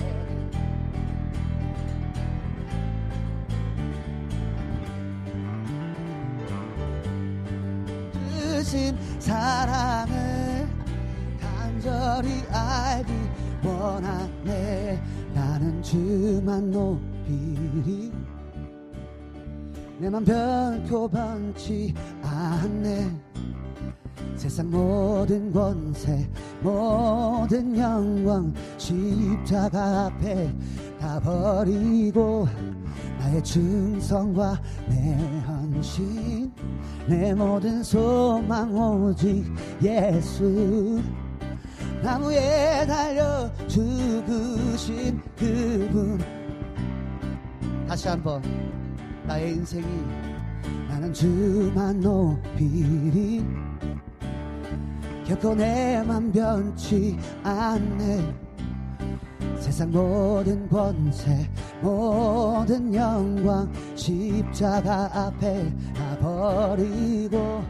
주신 사랑을 간절히 알기 원하네. 나는 주만 높이리, 내 맘 변코 변치 않네. 세상 모든 권세, 모든 영광 십자가 앞에 다 버리고, 나의 충성과 내 헌신, 내 모든 소망 오직 예수. 나무에 달려 죽으신 그분. 다시 한번. 나의 인생이, 나는 주만 높이리, 결코 내 맘 변치 않네. 세상 모든 권세, 모든 영광 십자가 앞에 다 버리고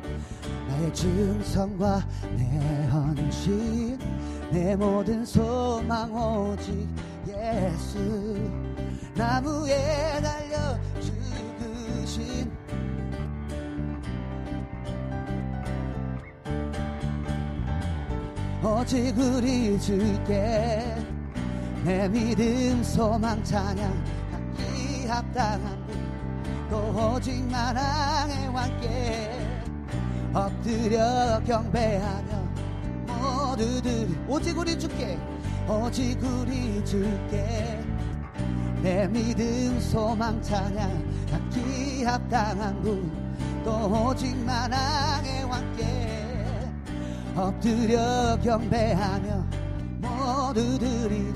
나의 증성과 내 헌신 내 모든 소망 오직 예수 나무에 달려 죽으신 오직 우리 주께 내 믿음 소망 찬양 받기 합당한 또 오직 만왕의 왕께 엎드려 경배하며 모두들이 오직 우리 주께 오직 우리 주께 내 믿음 소망 찬양 받기 합당한 분 또 오직 만왕의 왕께 엎드려 경배하며 모두들이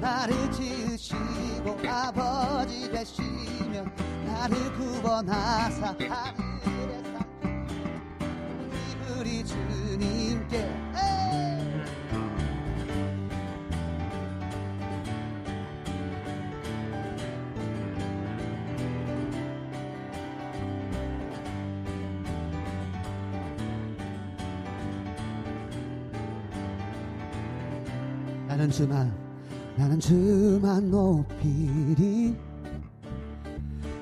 나를 지으시고 아버지 되시며 나를 구원하사 하늘의 상을 우리 주님께 에이! 나는 주만 나는 주만 높이리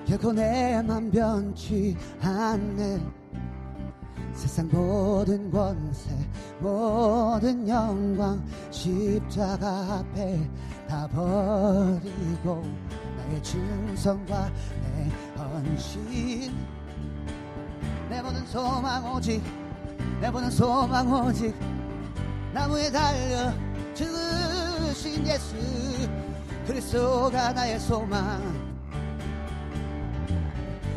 결코 내 맘 변치 않네 세상 모든 권세 모든 영광 십자가 앞에 다 버리고 나의 충성과 내 헌신 내 모든 소망 오직 내 모든 소망 오직 나무에 달려 주신 예수 그리스도가 나의 소망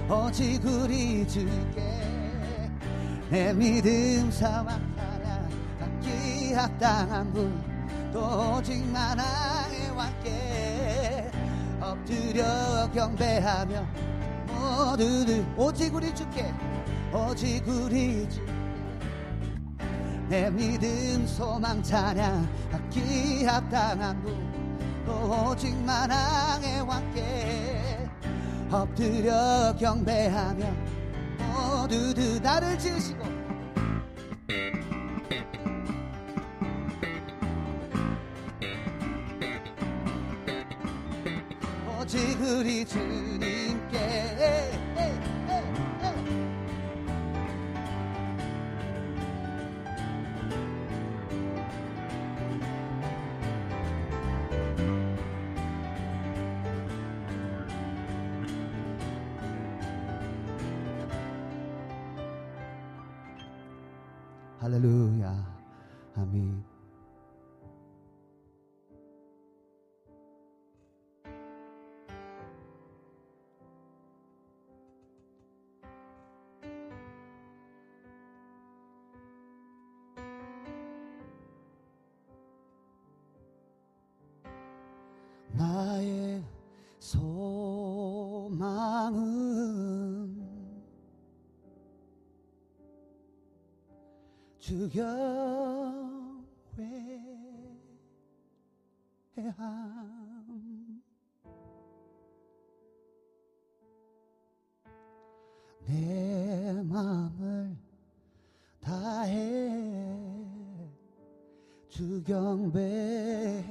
오직 우리 주께 내 믿음 사망 사랑 받기 합당한 분 또 오직 만왕의 왕께 엎드려 경배하며 모두들 오직 우리 주께 오직 우리 주께 내 믿음 소망 찬양 받기 합당한 분 또 오직 만왕의 왕께 엎드려 경배하며 모두들 나를 지으시고 오직 우리 주님께 할렐루야. 아멘. 나의 소망은 주경외함 내 맘을 다해 주경배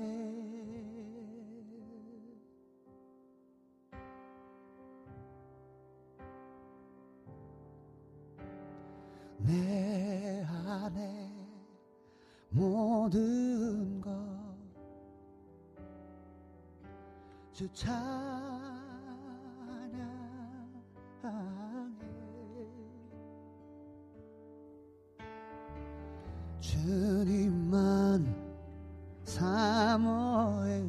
내 안에 모든 것 주 찬양해 주님만 사모해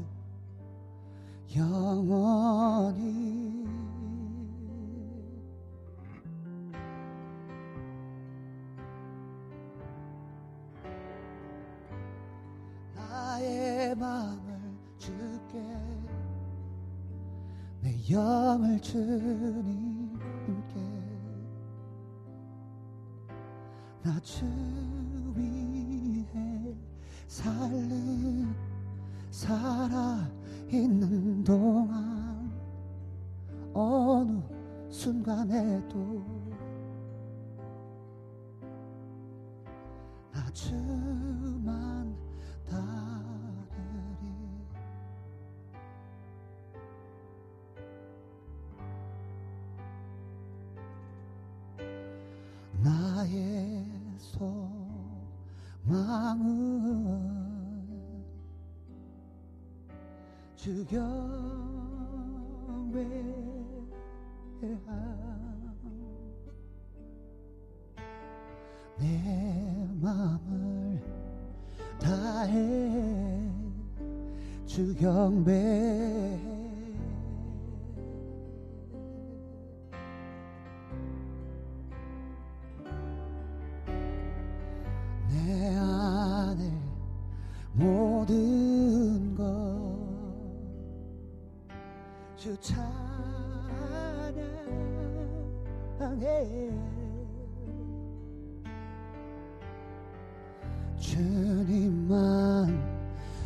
영원히 나의 맘을 주께 내 영을 주님께 나 주 위해 살는 살아있는 동안 어느 순간에도 하지만 다르리 나의 소망은 주경외한 내 맘을 다해 주 경배 내 안에 모든 것 주 찬양해 주님만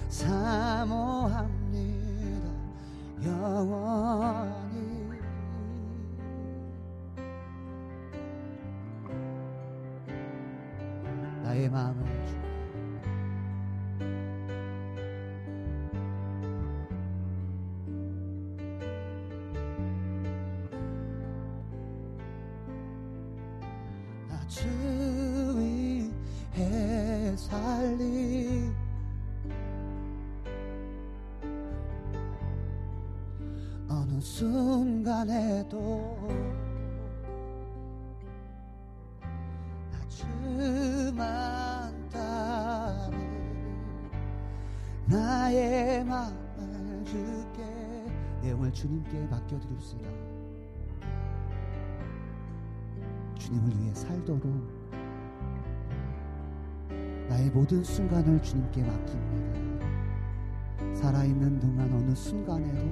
사모합니다. 영원히 나의 마음을 주 살리 어느 순간에도 나 주만 따르리 나의 맘을 줄게 내 영을 주님께 맡겨드립시다. 주님을 위해 살도록 나의 모든 순간을 주님께 맡깁니다. 살아있는 동안 어느 순간에도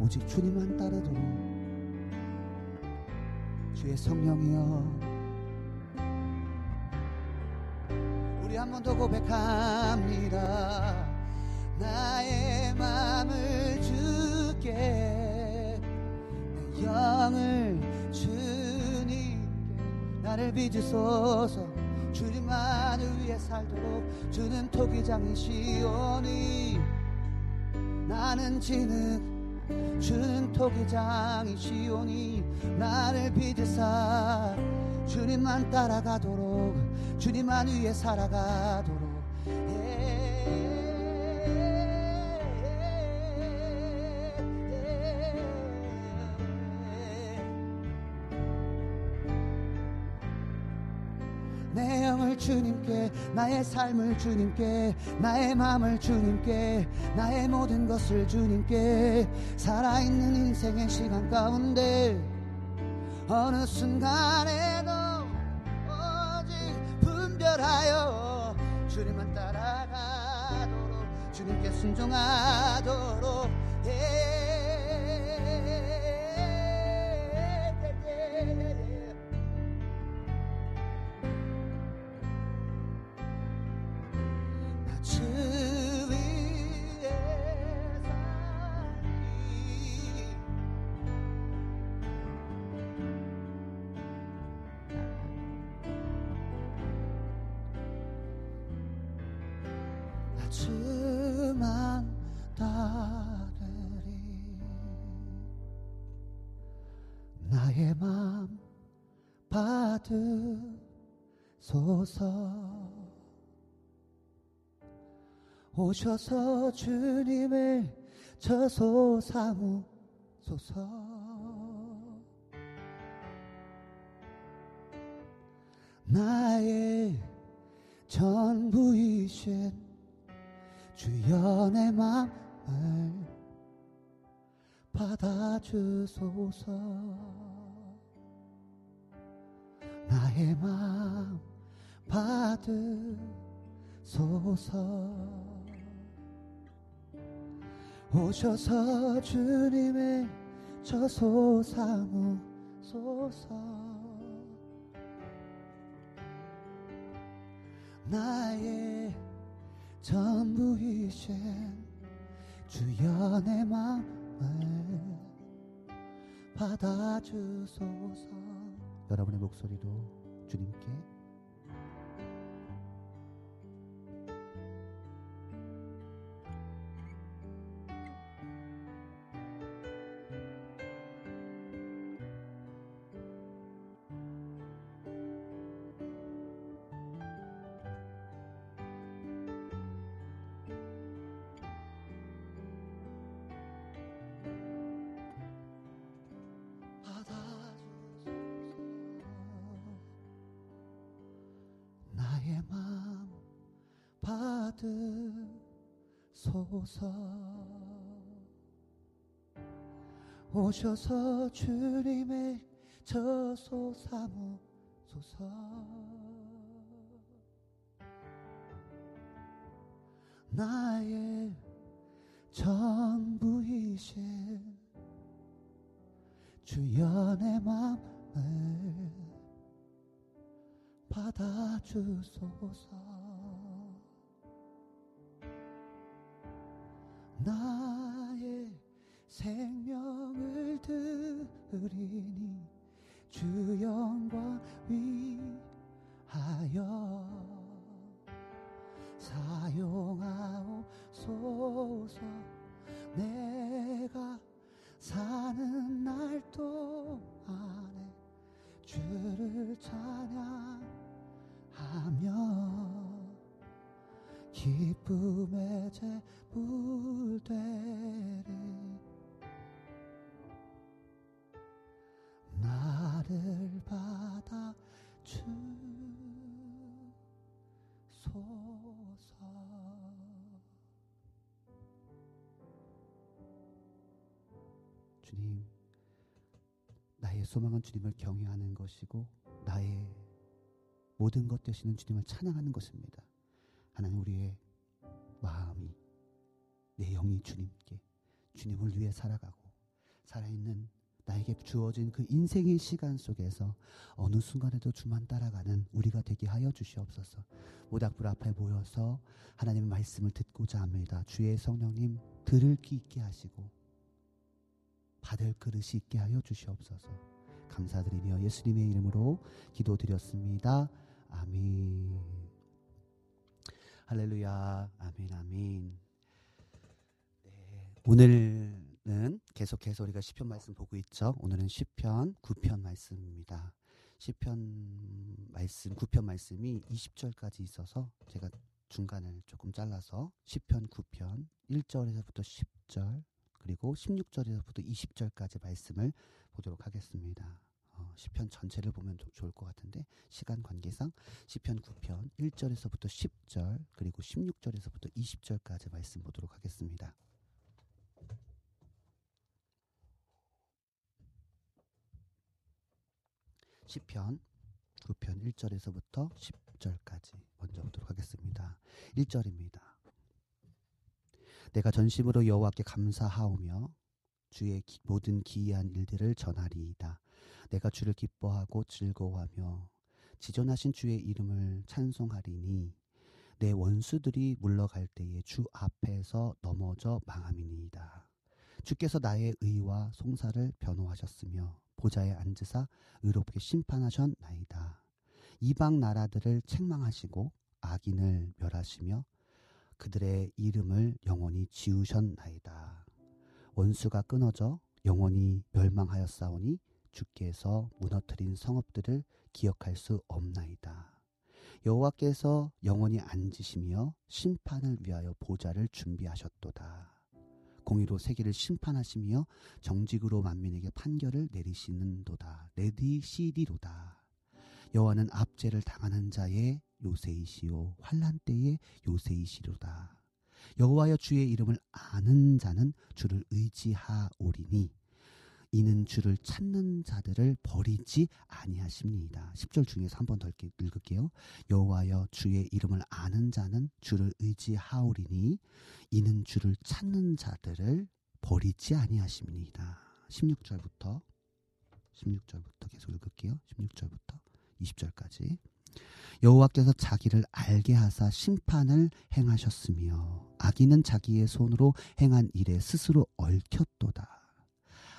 오직 주님만 따르도록 주의 성령이여 우리 한 번 더 고백합니다. 나의 마음을 주께 내 영을 주님께 나를 빚으소서 주님만을 위해 살도록 주는 토기장이시오니 나는 지는 주는 토기장이시오니 나를 빚으사 주님만 따라가도록 주님만 위해 살아가도록 내 영을 주님께 나의 삶을 주님께 나의 마음을 주님께 나의 모든 것을 주님께 살아있는 인생의 시간 가운데 어느 순간에도 오직 분별하여 주님만 따라가도록 주님께 순종하도록 예. 주만 따르리 나의 맘 받으소서 오셔서 주님의 저소 삼으소서 나의 전부이신 주여 내 맘을 받아주소서 나의 맘 받으소서 오셔서 주님의 저소 삼으소서 나의 전부이신 주여 내 맘을 받아주소서 여러분의 목소리로 주님께 나의 맘 받으소서. 오셔서 주님의 저소 삼으소서. 나의 전부이신 주여 내 맘을 받아주소서. 나의 생명을 드리니 주 영광 위하여 사용하옵소서. 내가 사는 날 동안에 주를 찬양하며 기쁨의 제물 되리. 나를 받아 주소서. 주님, 나의 소망은 주님을 경외하는 것이고 나의 모든 것 되시는 주님을 찬양하는 것입니다. 하나님, 우리의 마음이, 내 영이 주님께, 주님을 위해 살아가고 살아있는 나에게 주어진 그 인생의 시간 속에서 어느 순간에도 주만 따라가는 우리가 되게 하여 주시옵소서. 모닥불 앞에 모여서 하나님의 말씀을 듣고자 합니다. 주의 성령님, 들을 귀 있게 하시고 받을 그릇이 있게 하여 주시옵소서. 감사드리며 예수님의 이름으로 기도드렸습니다. 아멘. 할렐루야. 아멘. 아멘. 네, 오늘은 계속해서 우리가 시편 말씀 보고 있죠. 오늘은 시편 구 편 말씀입니다. 시편 말씀 구 편 말씀이 이십 절까지 있어서 제가 중간을 조금 잘라서 시편 구 편 일 절에서부터 십 절 그리고 십육 절에서부터 이십 절까지 말씀을 보도록 하겠습니다. 시편 전체를 보면 좋을 것 같은데 시간 관계상 시편 구 편 일 절에서부터 십 절 그리고 십육 절에서부터 이십 절까지 말씀 보도록 하겠습니다. 시편 구 편 일 절에서부터 십 절까지 먼저 보도록 하겠습니다. 일 절입니다. 내가 전심으로 여호와께 감사하오며 주의 모든 기이한 일들을 전하리이다. 내가 주를 기뻐하고 즐거워하며 지존하신 주의 이름을 찬송하리니 내 원수들이 물러갈 때에 주 앞에서 넘어져 망함이니이다. 주께서 나의 의와 송사를 변호하셨으며 보좌에 앉으사 의롭게 심판하셨나이다. 이방 나라들을 책망하시고 악인을 멸하시며 그들의 이름을 영원히 지우셨나이다. 원수가 끊어져 영원히 멸망하였사오니 주께서 무너뜨린 성읍들을 기억할 수 없나이다. 여호와께서 영원히 앉으시며 심판을 위하여 보좌를 준비하셨도다. 공의로 세계를 심판하시며 정직으로 만민에게 판결을 내리시는도다. 내리시리로다. 여호와는 압제를 당하는 자의 요새이시오 환난 때의 요새이시로다. 여호와여 주의 이름을 아는 자는 주를 의지하오리니 이는 주를 찾는 자들을 버리지 아니하십니다. 십 절 중에서 한 번 더 읽을게요. 여호와여 주의 이름을 아는 자는 주를 의지하오리니 이는 주를 찾는 자들을 버리지 아니하십니다. 십육 절부터 십육 절부터 계속 읽을게요. 십육 절부터 이십 절까지. 여호와께서 자기를 알게 하사 심판을 행하셨으며 악인은 자기의 손으로 행한 일에 스스로 얽혔도다.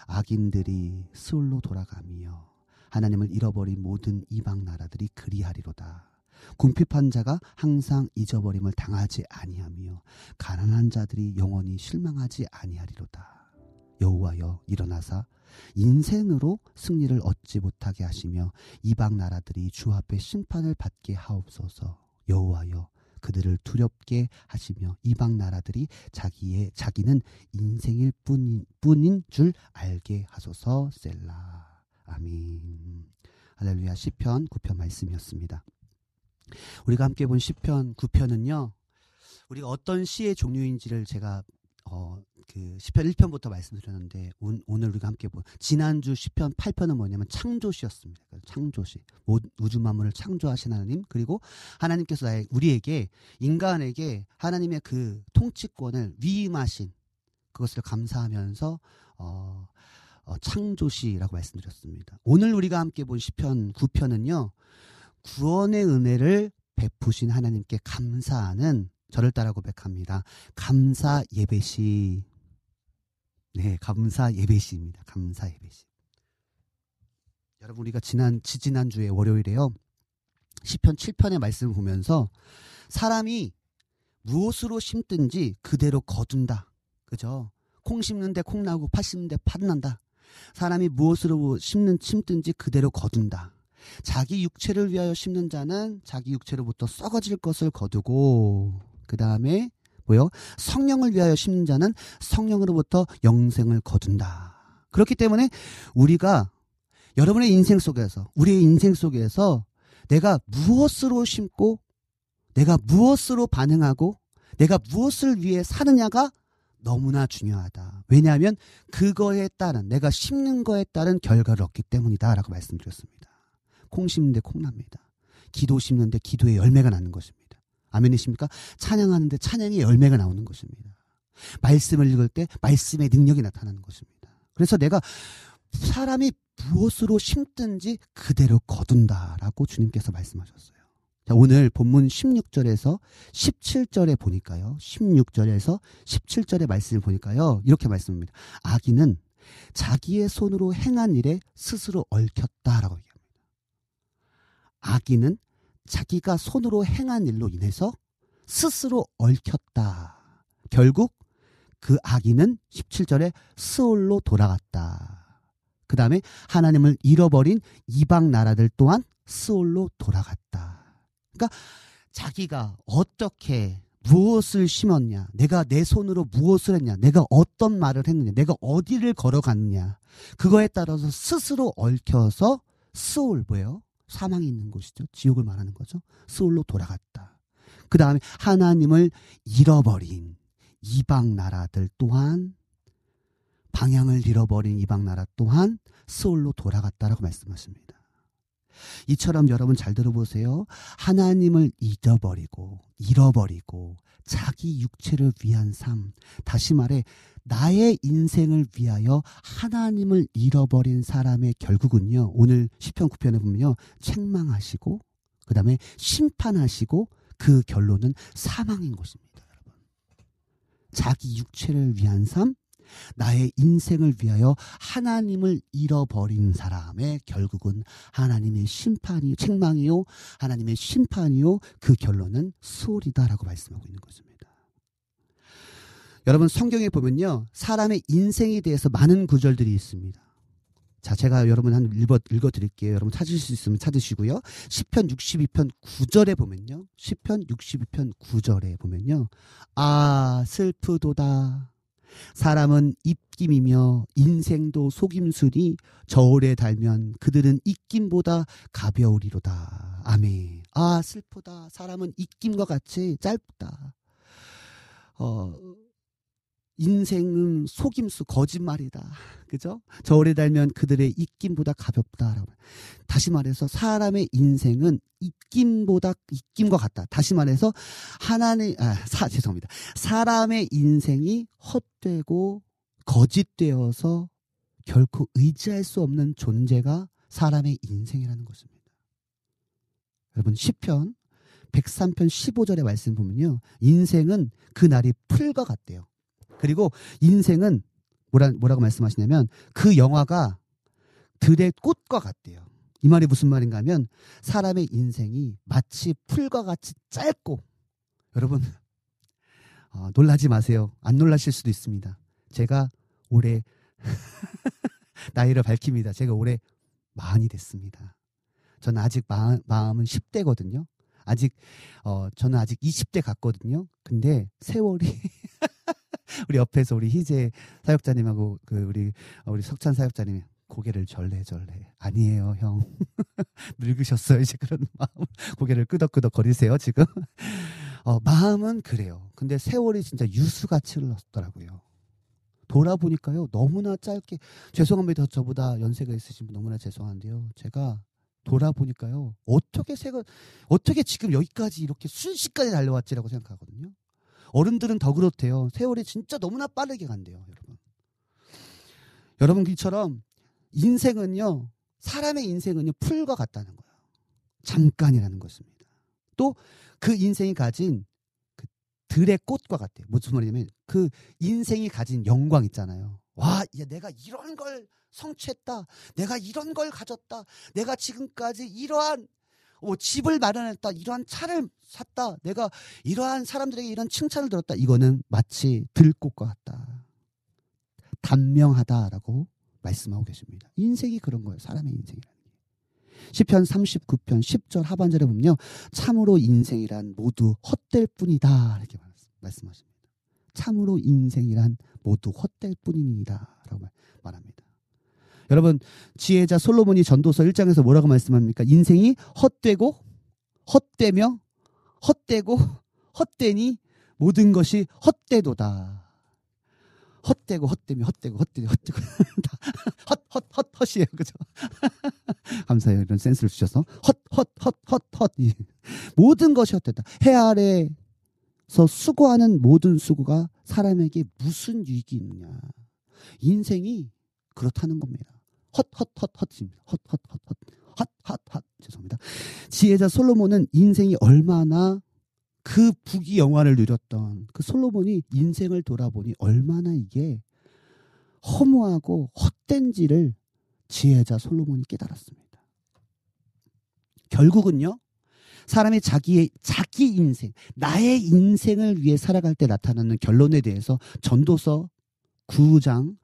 악인들이 스올로 돌아가며 하나님을 잃어버린 모든 이방 나라들이 그리하리로다. 궁핍한 자가 항상 잊어버림을 당하지 아니하며 가난한 자들이 영원히 실망하지 아니하리로다. 여호와여 일어나사 인생으로 승리를 얻지 못하게 하시며 이방 나라들이 주 앞에 심판을 받게 하옵소서. 여호와여 그들을 두렵게 하시며 이방 나라들이 자기의 자기는 인생일 뿐인, 뿐인 줄 알게 하소서. 셀라. 아멘. 할렐루야. 시편 구 편 말씀이었습니다. 우리가 함께 본 시편 구 편은요. 우리가 어떤 시의 종류인지를 제가 어, 그 시편 일 편부터 말씀드렸는데 온, 오늘 우리가 함께 본 지난주 시편 팔 편은 뭐냐면 창조시였습니다. 창조시. 우주 만물을 창조하신 하나님, 그리고 하나님께서 나의, 우리에게, 인간에게 하나님의 그 통치권을 위임하신 그것을 감사하면서 어, 어, 창조시라고 말씀드렸습니다. 오늘 우리가 함께 본 시편 구 편은요. 구원의 은혜를 베푸신 하나님께 감사하는, 저를 따라 고백합니다. 감사 예배시. 네, 감사 예배시입니다. 감사 예배시. 여러분, 우리가 지난 지지난주에 월요일에요. 시편 칠 편의 말씀을 보면서 사람이 무엇으로 심든지 그대로 거둔다. 그죠? 콩 심는데 콩 나고 팥 심는데 팥 난다. 사람이 무엇으로 심는 심든지 그대로 거둔다. 자기 육체를 위하여 심는 자는 자기 육체로부터 썩어질 것을 거두고, 그 다음에 뭐요? 성령을 위하여 심는 자는 성령으로부터 영생을 거둔다. 그렇기 때문에 우리가 여러분의 인생 속에서, 우리의 인생 속에서 내가 무엇으로 심고, 내가 무엇으로 반응하고, 내가 무엇을 위해 사느냐가 너무나 중요하다. 왜냐하면 그거에 따른, 내가 심는 거에 따른 결과를 얻기 때문이다 라고 말씀드렸습니다. 콩 심는데 콩 납니다. 기도 심는데 기도에 열매가 나는 것입니다. 아멘이십니까? 찬양하는데 찬양에 열매가 나오는 것입니다. 말씀을 읽을 때 말씀의 능력이 나타나는 것입니다. 그래서 내가 사람이 무엇으로 심든지 그대로 거둔다라고 주님께서 말씀하셨어요. 자, 오늘 본문 십육 절에서 십칠 절에 보니까요. 십육 절에서 십칠 절의 말씀을 보니까요. 이렇게 말씀합니다. 악인은 자기의 손으로 행한 일에 스스로 얽혔다라고 얘기합니다. 악인은 자기가 손으로 행한 일로 인해서 스스로 얽혔다. 결국 그 악인은 십칠 절에 스올로 돌아갔다. 그 다음에 하나님을 잃어버린 이방 나라들 또한 스올로 돌아갔다. 그러니까 자기가 어떻게 무엇을 심었냐, 내가 내 손으로 무엇을 했냐, 내가 어떤 말을 했느냐, 내가 어디를 걸어갔느냐, 그거에 따라서 스스로 얽혀서 스올, 뭐예요? 사망이 있는 곳이죠. 지옥을 말하는 거죠. 스올로 돌아갔다. 그 다음에 하나님을 잃어버린 이방 나라들 또한, 방향을 잃어버린 이방 나라 또한 스올로 돌아갔다라고 말씀하십니다. 이처럼 여러분 잘 들어보세요. 하나님을 잊어버리고, 잃어버리고, 자기 육체를 위한 삶, 다시 말해 나의 인생을 위하여 하나님을 잃어버린 사람의 결국은요, 오늘 시편 구 편에 보면요, 책망하시고, 그 다음에 심판하시고, 그 결론은 사망인 것입니다. 여러분, 자기 육체를 위한 삶, 나의 인생을 위하여 하나님을 잃어버린 사람의 결국은 하나님의 심판이, 책망이요, 하나님의 심판이요, 그 결론은 수월이다라고 말씀하고 있는 것입니다. 여러분, 성경에 보면요, 사람의 인생에 대해서 많은 구절들이 있습니다. 자, 제가 여러분 한 읽어, 읽어드릴게요. 여러분 찾으실 수 있으면 찾으시고요. 시편 육십이 편 구 절에 보면요, 시편 육십이 편 구 절에 보면요, 아, 슬프도다. 사람은 입김이며 인생도 속임수니 저울에 달면 그들은 입김보다 가벼우리로다. 아멘. 아, 슬프다. 사람은 입김과 같이 짧다. 어, 인생은 속임수, 거짓말이다. 그죠? 저울에 달면 그들의 입김보다 가볍다. 다시 말해서 사람의 인생은 입김보다, 입김과 같다. 다시 말해서 하나님, 아, 사, 죄송합니다. 사람의 인생이 헛되고 거짓되어서 결코 의지할 수 없는 존재가 사람의 인생이라는 것입니다. 여러분, 시편 백삼 편 십오 절의 말씀 보면요, 인생은 그날이 풀과 같대요. 그리고 인생은 뭐라, 뭐라고 말씀하시냐면 그 영화가 들의 꽃과 같대요. 이 말이 무슨 말인가 하면 사람의 인생이 마치 풀과 같이 짧고, 여러분 어, 놀라지 마세요. 안 놀라실 수도 있습니다. 제가 올해 나이를 밝힙니다. 제가 올해 마흔이 됐습니다. 저는 아직 마음, 마음은 십 대거든요. 아직 어, 저는 아직 이십 대 같거든요. 근데 세월이 우리 옆에서 우리 희재 사역자님하고 그 우리 우리 석찬 사역자님 고개를 절레절레. 아니에요, 형. 늙으셨어요, 이제 그런 마음. 고개를 끄덕끄덕 거리세요, 지금. 어, 마음은 그래요. 근데 세월이 진짜 유수같이 흘렀더라고요. 돌아보니까요, 너무나 짧게, 죄송합니다. 저보다 연세가 있으신 분 너무나 죄송한데요. 제가 돌아보니까요, 어떻게 세월, 어떻게 지금 여기까지 이렇게 순식간에 달려왔지라고 생각하거든요. 어른들은 더 그렇대요. 세월이 진짜 너무나 빠르게 간대요, 여러분. 여러분, 이처럼 인생은요, 사람의 인생은요, 풀과 같다는 거예요. 잠깐이라는 것입니다. 또 그 인생이 가진 그 들의 꽃과 같아요. 무슨 말이냐면 그 인생이 가진 영광 있잖아요. 와, 야, 내가 이런 걸 성취했다. 내가 이런 걸 가졌다. 내가 지금까지 이러한 뭐 집을 마련했다. 이러한 차를 샀다. 내가 이러한 사람들에게 이런 칭찬을 들었다. 이거는 마치 들꽃과 같다. 단명하다라고 말씀하고 계십니다. 인생이 그런 거예요. 사람의 인생이라는 게. 시편 삼십구 편 십 절 하반절에 보면요. 참으로 인생이란 모두 헛될 뿐이다. 이렇게 말씀하십니다. 참으로 인생이란 모두 헛될 뿐입니다. 라고 말합니다. 여러분, 지혜자 솔로몬이 전도서 일 장에서 뭐라고 말씀합니까? 인생이 헛되고 헛되며 헛되고 헛되니 모든 것이 헛되도다. 헛되고 헛되며 헛되고 헛되며 헛되고 헛헛헛 헛이에요, 그죠? 감사해요, 이런 센스를 주셔서. 헛헛헛헛헛 모든 것이 헛되다. 해 아래서 수고하는 모든 수고가 사람에게 무슨 유익이 있느냐? 인생이 그렇다는 겁니다. 헛헛헛헛입니다. 헛헛헛헛 헛헛헛 죄송합니다. 지혜자 솔로몬은 인생이 얼마나 그 부귀 영화를 누렸던 그 솔로몬이 인생을 돌아보니 얼마나 이게 허무하고 헛된지를 지혜자 솔로몬이 깨달았습니다. 결국은요, 사람이 자기의 자기 인생, 나의 인생을 위해 살아갈 때 나타나는 결론에 대해서 전도서 구 장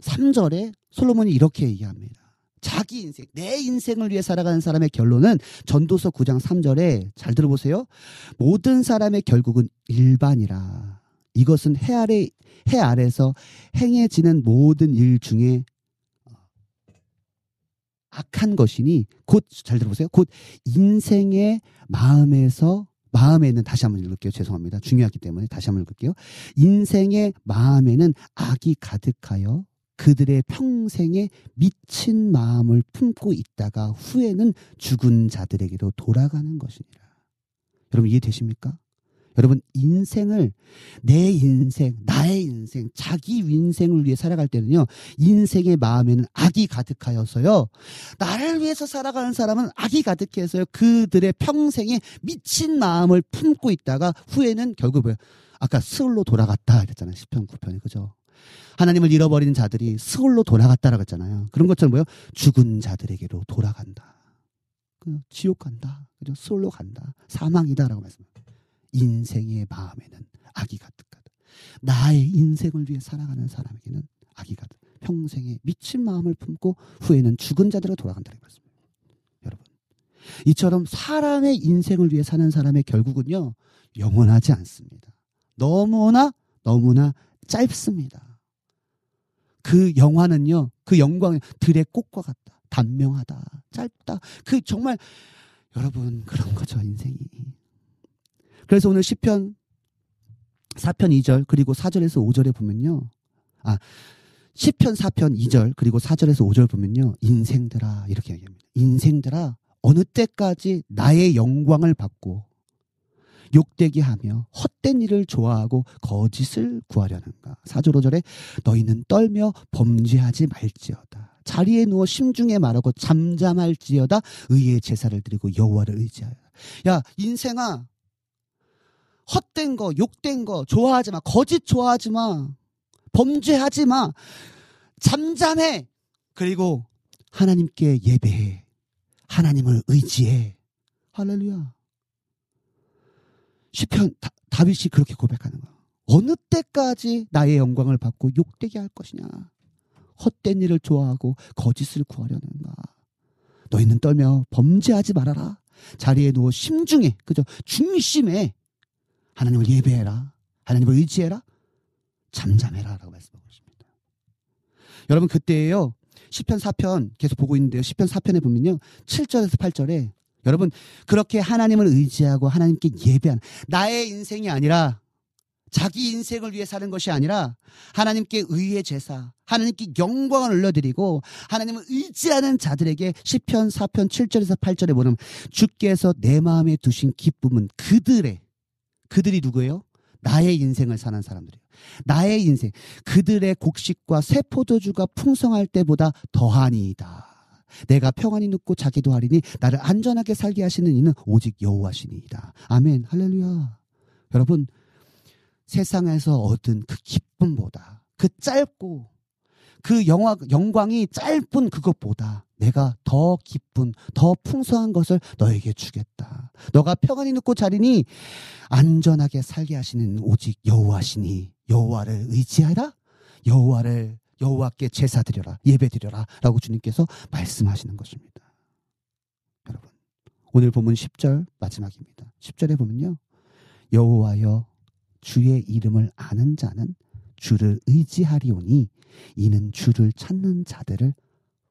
삼 절에 솔로몬이 이렇게 얘기합니다. 자기 인생, 내 인생을 위해 살아가는 사람의 결론은 전도서 구 장 삼 절에 잘 들어보세요. 모든 사람의 결국은 일반이라. 이것은 해 아래, 해 아래에서 행해지는 모든 일 중에 악한 것이니 곧, 잘 들어보세요. 곧 인생의 마음에서 마음에는 다시 한번 읽을게요. 죄송합니다. 중요하기 때문에 다시 한번 읽을게요. 인생의 마음에는 악이 가득하여 그들의 평생에 미친 마음을 품고 있다가 후에는 죽은 자들에게로 돌아가는 것이니라. 여러분, 이해되십니까? 여러분, 인생을, 내 인생, 나의 인생, 자기 인생을 위해 살아갈 때는요, 인생의 마음에는 악이 가득하여서요, 나를 위해서 살아가는 사람은 악이 가득해서요, 그들의 평생에 미친 마음을 품고 있다가 후에는 결국 뭐예요? 아까 스올로 돌아갔다 이랬잖아요. 시편 구 편이, 그죠? 하나님을 잃어버린 자들이 스올로 돌아갔다라고 했잖아요. 그런 것처럼 뭐예요? 죽은 자들에게로 돌아간다. 지옥 간다. 그죠? 스올로 간다. 사망이다라고 말씀합니다. 인생의 마음에는 악이 가득하다. 나의 인생을 위해 살아가는 사람에게는 악이 가득. 평생에 미친 마음을 품고 후에는 죽은 자들로 돌아간다라고 말씀합니다. 여러분, 이처럼 사람의 인생을 위해 사는 사람의 결국은요, 영원하지 않습니다. 너무나 너무나 짧습니다. 그 영화는요, 그 영광은 들의 꽃과 같다. 단명하다. 짧다. 그 정말 여러분, 그런 거죠, 인생이. 그래서 오늘 시편 사 편 이 절 그리고 사 절에서 오 절에 보면요, 아 시편 사 편 이 절 그리고 사 절에서 오 절 보면요, 인생들아 이렇게 얘기합니다. 인생들아 어느 때까지 나의 영광을 받고 욕되게 하며 헛된 일을 좋아하고 거짓을 구하려는가. 사 절 오 절에 너희는 떨며 범죄하지 말지어다. 자리에 누워 심중에 말하고 잠잠할지어다. 의의 제사를 드리고 여호와를 의지하여. 야, 인생아, 헛된 거, 욕된 거 좋아하지 마. 거짓 좋아하지 마. 범죄하지 마. 잠잠해. 그리고 하나님께 예배해. 하나님을 의지해. 할렐루야. 시편 다, 다윗이 그렇게 고백하는 거야. 어느 때까지 나의 영광을 받고 욕되게 할 것이냐. 헛된 일을 좋아하고 거짓을 구하려는가. 너희는 떨며 범죄하지 말아라. 자리에 누워 심중에, 그죠? 중심에 하나님을 예배해라. 하나님을 의지해라. 잠잠해라. 라고 말씀하고 있습니다. 여러분, 그때에요, 시편 사 편 계속 보고 있는데요. 시편 사 편에 보면요. 칠 절에서 팔 절에 여러분 그렇게 하나님을 의지하고 하나님께 예배하는 나의 인생이 아니라 자기 인생을 위해 사는 것이 아니라 하나님께 의의 제사, 하나님께 영광을 올려드리고 하나님을 의지하는 자들에게 시편 사 편 칠 절에서 팔 절에 보면 주께서 내 마음에 두신 기쁨은 그들의 그들이 누구예요? 나의 인생을 사는 사람들이에요. 나의 인생 그들의 곡식과 새 포도주가 풍성할 때보다 더하니이다. 내가 평안히 눕고 자기도 하리니 나를 안전하게 살게 하시는 이는 오직 여호와시니이다. 아멘. 할렐루야. 여러분 세상에서 얻은 그 기쁨보다 그 짧고 그 영화, 영광이 짧은 그것보다 내가 더 기쁜 더 풍성한 것을 너에게 주겠다. 너가 평안히 눕고 자리니 안전하게 살게 하시는 오직 여호와시니 여호와를 의지하라. 여호와를 여호와께 제사 드려라. 예배 드려라. 라고 주님께서 말씀하시는 것입니다. 여러분 오늘 보면 십 절 마지막입니다. 십 절에 보면요. 여호와여 주의 이름을 아는 자는 주를 의지하리오니 이는 주를 찾는 자들을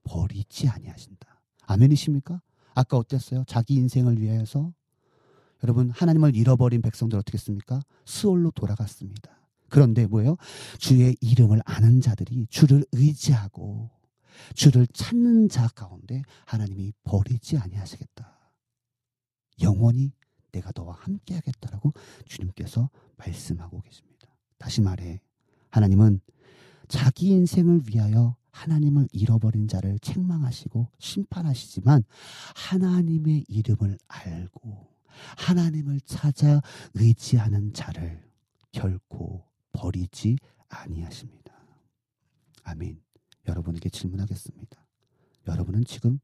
버리지 아니하신다. 아멘이십니까? 아까 어땠어요? 자기 인생을 위해서 여러분 하나님을 잃어버린 백성들 어떻게 했습니까? 스올로 돌아갔습니다. 그런데 뭐예요? 주의 이름을 아는 자들이 주를 의지하고 주를 찾는 자 가운데 하나님이 버리지 아니하시겠다. 영원히 내가 너와 함께 하겠다라고 주님께서 말씀하고 계십니다. 다시 말해 하나님은 자기 인생을 위하여 하나님을 잃어버린 자를 책망하시고 심판하시지만 하나님의 이름을 알고 하나님을 찾아 의지하는 자를 결코 버리지 아니하십니다. 아멘. 여러분에게 질문하겠습니다. 여러분은 지금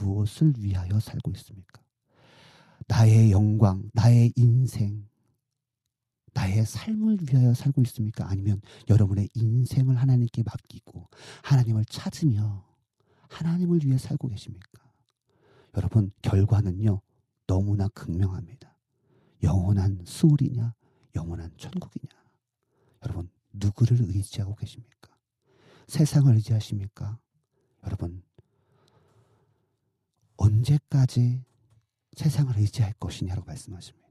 무엇을 위하여 살고 있습니까? 나의 영광, 나의 인생, 나의 삶을 위하여 살고 있습니까? 아니면 여러분의 인생을 하나님께 맡기고 하나님을 찾으며 하나님을 위해 살고 계십니까? 여러분 결과는요 너무나 극명합니다. 영원한 수월이냐 영원한 천국이냐. 여러분 누구를 의지하고 계십니까? 세상을 의지하십니까? 여러분 언제까지 세상을 의지할 것이냐라고 말씀하십니다.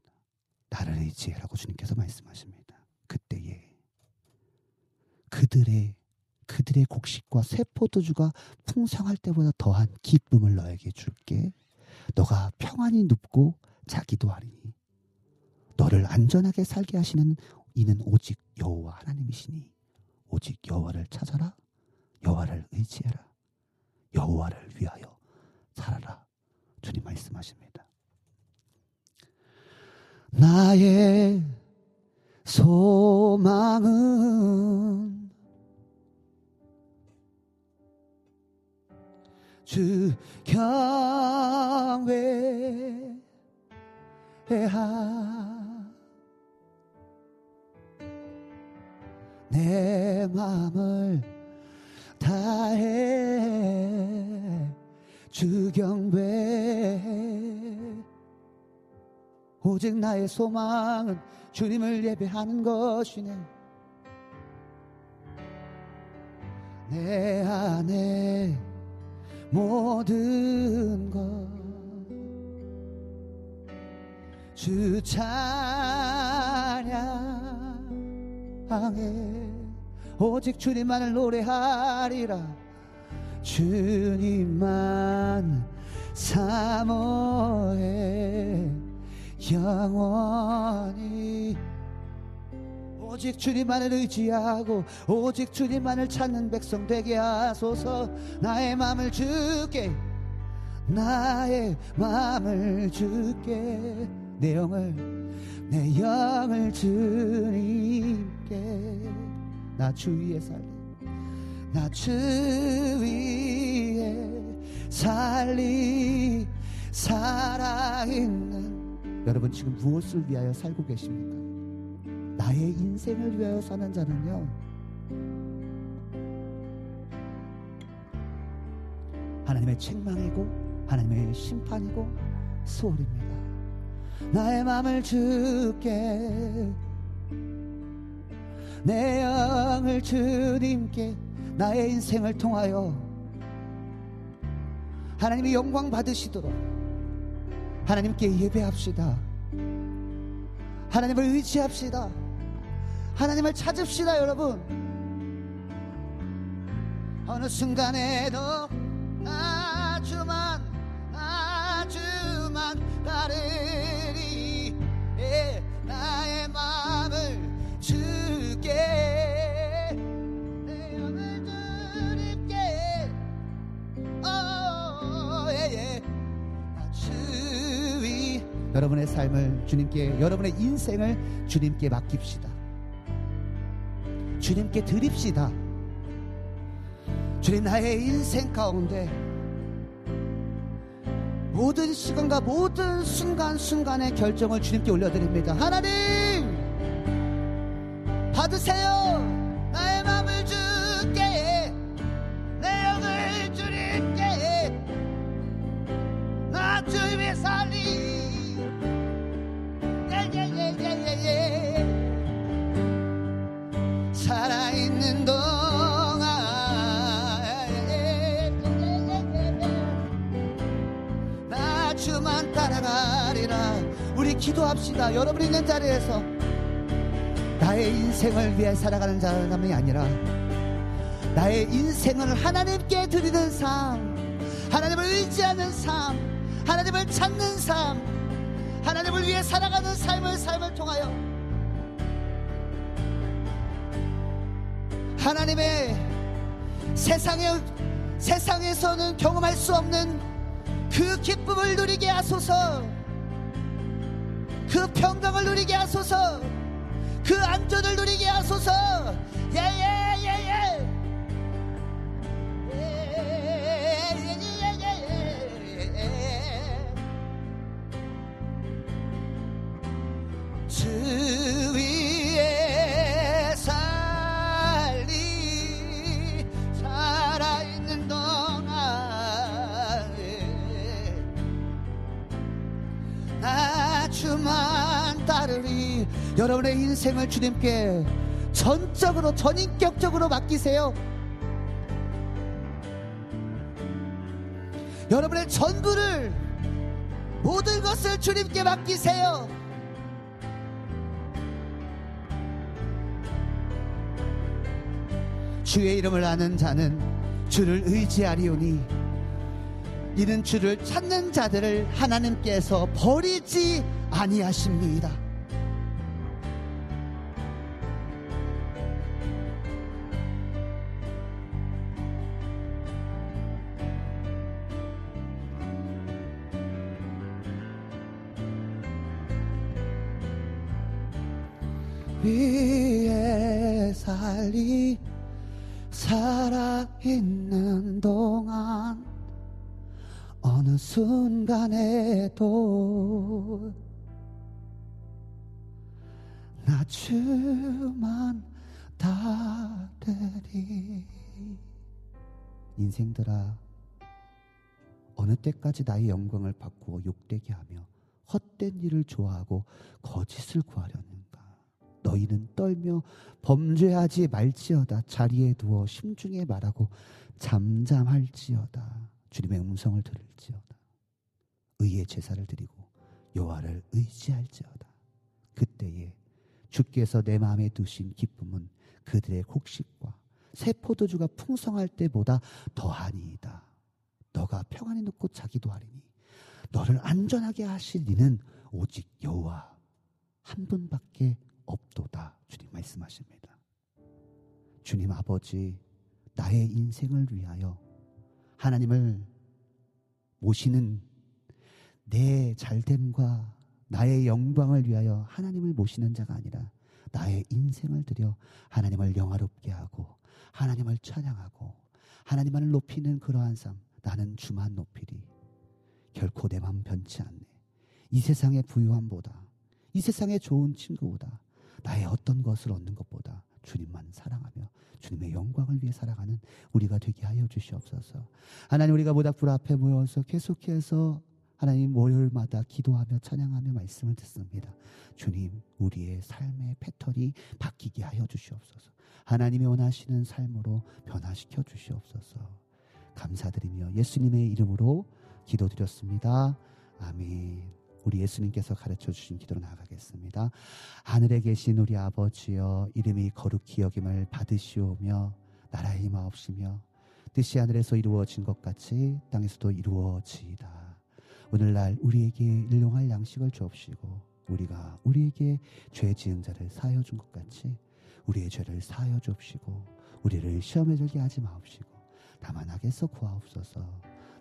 나를 의지해라고 주님께서 말씀하십니다. 그때에 그들의 그들의 곡식과 새 포도주가 풍성할 때보다 더한 기쁨을 너에게 줄게. 너가 평안히 눕고 자기도 하리니 너를 안전하게 살게 하시는 이는 오직 여호와 하나님이시니 오직 여호와를 찾아라. 여호와를 의지해라. 여호와를 위하여 살아라. 주님 말씀하십니다. 나의 소망은 주 경외하 내 마음을 다해 주 경외 오직 나의 소망은 주님을 예배하는 것이네. 내 안에 모든 것 주 찬양해 오직 주님만을 노래하리라. 주님만 사모해 영원히 오직 주님만을 의지하고 오직 주님만을 찾는 백성 되게 하소서. 나의 마음을 주께 나의 마음을 주께 내 영을 내 영을 주님께 나 주 위에 살리 나 주 위에 살리 살아있는 여러분 지금 무엇을 위하여 살고 계십니까? 나의 인생을 위하여 사는 자는요 하나님의 책망이고 하나님의 심판이고 수월입니다. 나의 마음을 주께 내 영을 주님께 나의 인생을 통하여 하나님의 영광 받으시도록 하나님께 예배합시다. 하나님을 의지합시다. 하나님을 찾읍시다. 여러분, 어느 순간에도 나주만 나주만 따르리. 예, 나의 마음을 주께 여러분의 삶을 주님께, 여러분의 인생을 주님께 맡깁시다. 주님께 드립시다. 주님, 나의 인생 가운데 모든 시간과 모든 순간순간의 결정을 주님께 올려드립니다. 하나님, 받으세요. 우리 기도합시다. 여러분이 있는 자리에서 나의 인생을 위해 살아가는 사람이 아니라 나의 인생을 하나님께 드리는 삶, 하나님을 의지하는 삶, 하나님을 찾는 삶, 하나님을 위해 살아가는 삶을 삶을 통하여 하나님의 세상에, 세상에서는 경험할 수 없는 그 기쁨을 누리게 하소서. 그 평강을 누리게 하소서. 그 안전을 누리게 하소서. 예예예예 예예예예 주위에 살리 살아있는 동안 나 주만 따르리. 여러분의 인생을 주님께 전적으로, 전인격적으로 맡기세요. 여러분의 전부를, 모든 것을 주님께 맡기세요. 주의 이름을 아는 자는 주를 의지하리오니 이는 주를 찾는 자들을 하나님께서 버리지 아니하십니다. 위에 살리 살아있는 동안 어느 순간에도 나 주만 따르리. 인생들아, 어느 때까지 나의 영광을 바꾸어 욕되게 하며 헛된 일을 좋아하고 거짓을 구하려는가. 너희는 떨며 범죄하지 말지어다. 자리에 누워 심중에 말하고 잠잠할지어다. 주님의 음성을 들을지어다. 의의 제사를 드리고 여호와를 의지할지어다. 그때에 주께서 내 마음에 두신 기쁨은 그들의 곡식과 새 포도주가 풍성할 때보다 더하니이다. 너가 평안히 눕고 자기도 하리니 너를 안전하게 하실 이는 오직 여호와 한 분밖에 없도다. 주님 말씀하십니다. 주님 아버지, 나의 인생을 위하여 하나님을 모시는 내 잘됨과 나의 영광을 위하여 하나님을 모시는 자가 아니라 나의 인생을 드려 하나님을 영화롭게 하고 하나님을 찬양하고 하나님만을 높이는 그러한 삶. 나는 주만 높이리. 결코 내 마음 변치 않네. 이 세상의 부유함보다, 이 세상의 좋은 친구보다, 나의 어떤 것을 얻는 것보다 주님만 사랑하며 주님의 영광을 위해 살아가는 우리가 되게 하여 주시옵소서. 하나님, 우리가 모닥불 앞에 모여서 계속해서 하나님 월요일마다 기도하며 찬양하며 말씀을 듣습니다. 주님, 우리의 삶의 패턴이 바뀌게 하여 주시옵소서. 하나님이 원하시는 삶으로 변화시켜 주시옵소서. 감사드리며 예수님의 이름으로 기도드렸습니다. 아멘. 우리 예수님께서 가르쳐주신 기도로 나아가겠습니다. 하늘에 계신 우리 아버지여, 이름이 거룩히 여김을 받으시오며 나라의 임하옵시며 뜻이 하늘에서 이루어진 것 같이 땅에서도 이루어지이다. 오늘날 우리에게 일용할 양식을 주옵시고 우리가 우리에게 죄 지은 자를 사하여 준 것 같이 우리의 죄를 사하여 주옵시고 우리를 시험에 들게 하지 마옵시고 다만 악에서 구하옵소서.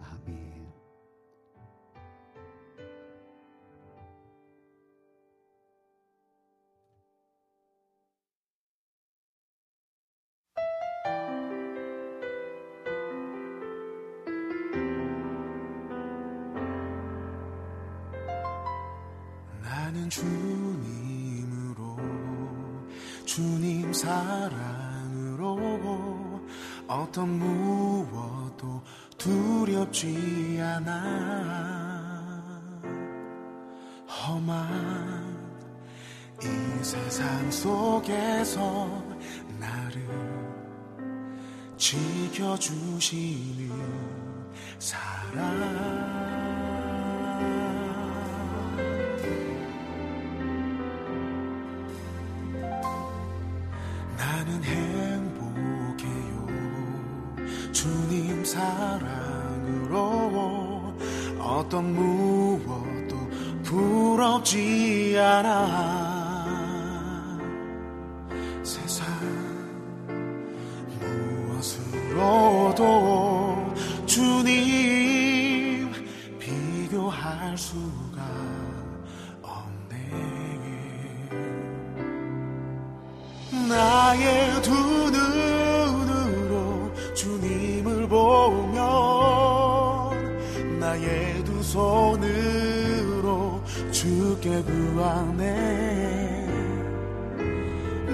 아멘. 나는 주님으로, 주님 사랑으로 어떤 무엇도 두렵지 않아. 험한 이 세상 속에서 나를 지켜주시는 사랑, 행복해요. 주님 사랑으로 어떤 무엇도 부럽지 않아. 세상 무엇으로도 주님 비교할 수가 없네. 나의 두 눈으로 주님을 보면 나의 두 손으로 주께 구하네.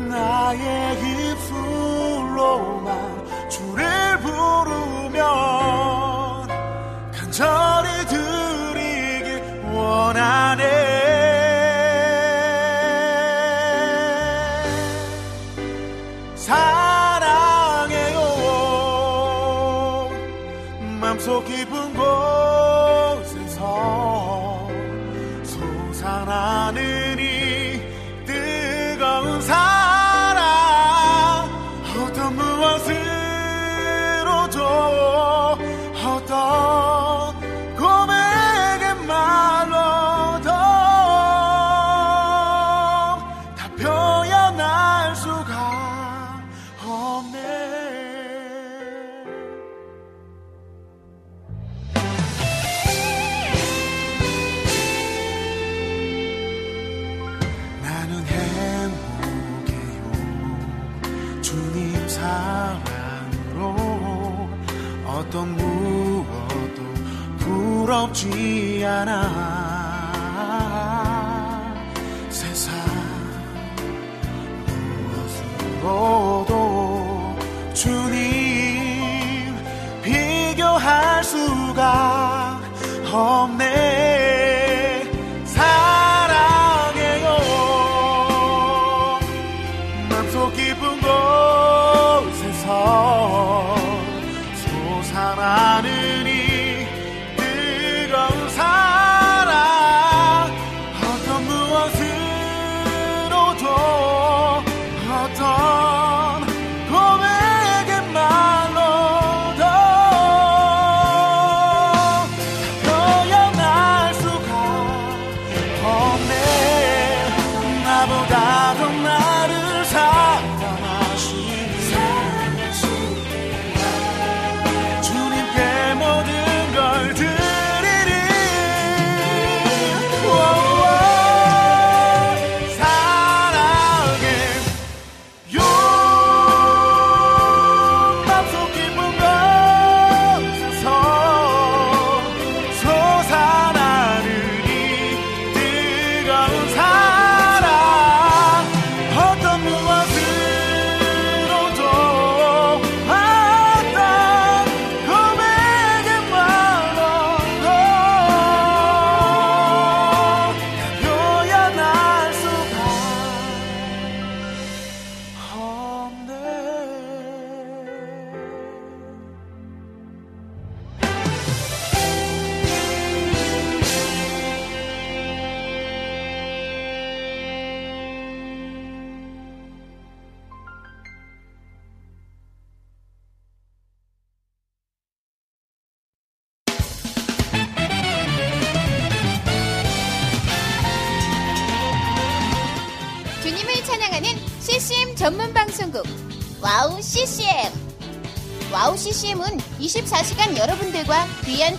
나의 입술로만 주를 부르면 간절히 드리길 원하네. 속 깊은 곳에서 솟아나는 이 뜨거운 사랑, 어떤 무엇으로도 어떤 고백의 말로도 다 표현할 수가 없네. 사랑으로 어떤 무엇도 부럽지 않아. 세상 무엇으로도 주님 비교할 수가 없네. 사랑해요. 맘속 깊은 곳 솟아나는 이 뜨거운 사랑, 어떤 무엇으로도 어떤 고백의 말로도 표현할 전문방송국 와우씨씨엠. 와우씨씨엠은 이십사 시간 여러분들과 귀한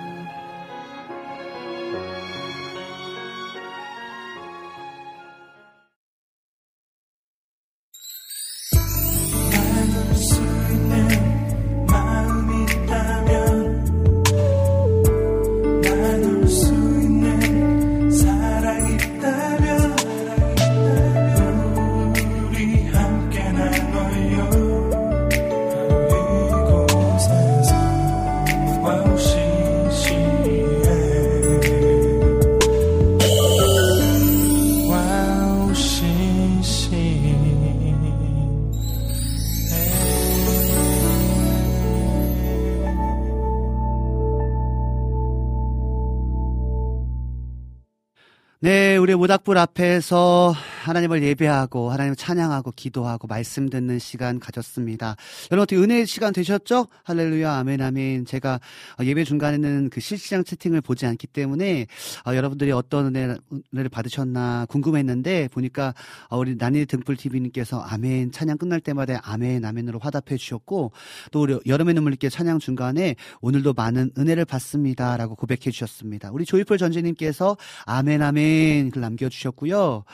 모닥불 앞에서 하나님을 예배하고 하나님을 찬양하고 기도하고 말씀 듣는 시간 가졌습니다. 여러분 어떻게 은혜의 시간 되셨죠? 할렐루야, 아멘, 아멘. 제가 예배 중간에는 그 실시간 채팅을 보지 않기 때문에 여러분들이 어떤 은혜를 받으셨나 궁금했는데 보니까 우리 난이 등불티비님께서 아멘, 찬양 끝날 때마다 아멘, 아멘으로 화답해 주셨고 또 우리 여름의 눈물님께 찬양 중간에 오늘도 많은 은혜를 받습니다 라고 고백해 주셨습니다. 우리 조이풀 전지님께서 아멘, 아멘 글 남겨주셨고요.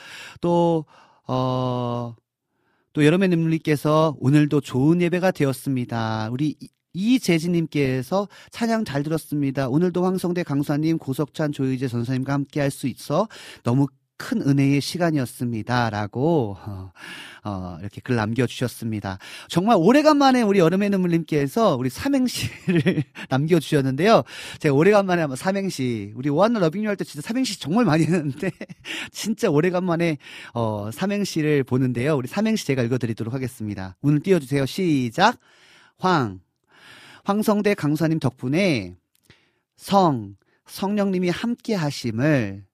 또 어, 또 여러분의 님께서 오늘도 좋은 예배가 되었습니다. 우리 이재진님께서 찬양 잘 들었습니다. 오늘도 황성대 강사님, 고석찬, 조희재 전사님과 함께 할 수 있어 너무 큰 은혜의 시간이었습니다. 라고 어, 어, 이렇게 글 남겨주셨습니다. 정말 오래간만에 우리 여름의 눈물님께서 우리 삼행시를 남겨주셨는데요. 제가 오래간만에 한번 삼행시, 우리 오한나 러빙유 할 때 진짜 삼행시 정말 많이 했는데 진짜 오래간만에 어, 삼행시를 보는데요. 우리 삼행시 제가 읽어드리도록 하겠습니다. 오늘 띄워주세요. 시작! 황, 황성대 강사님 덕분에 성, 성령님이 함께 하심을,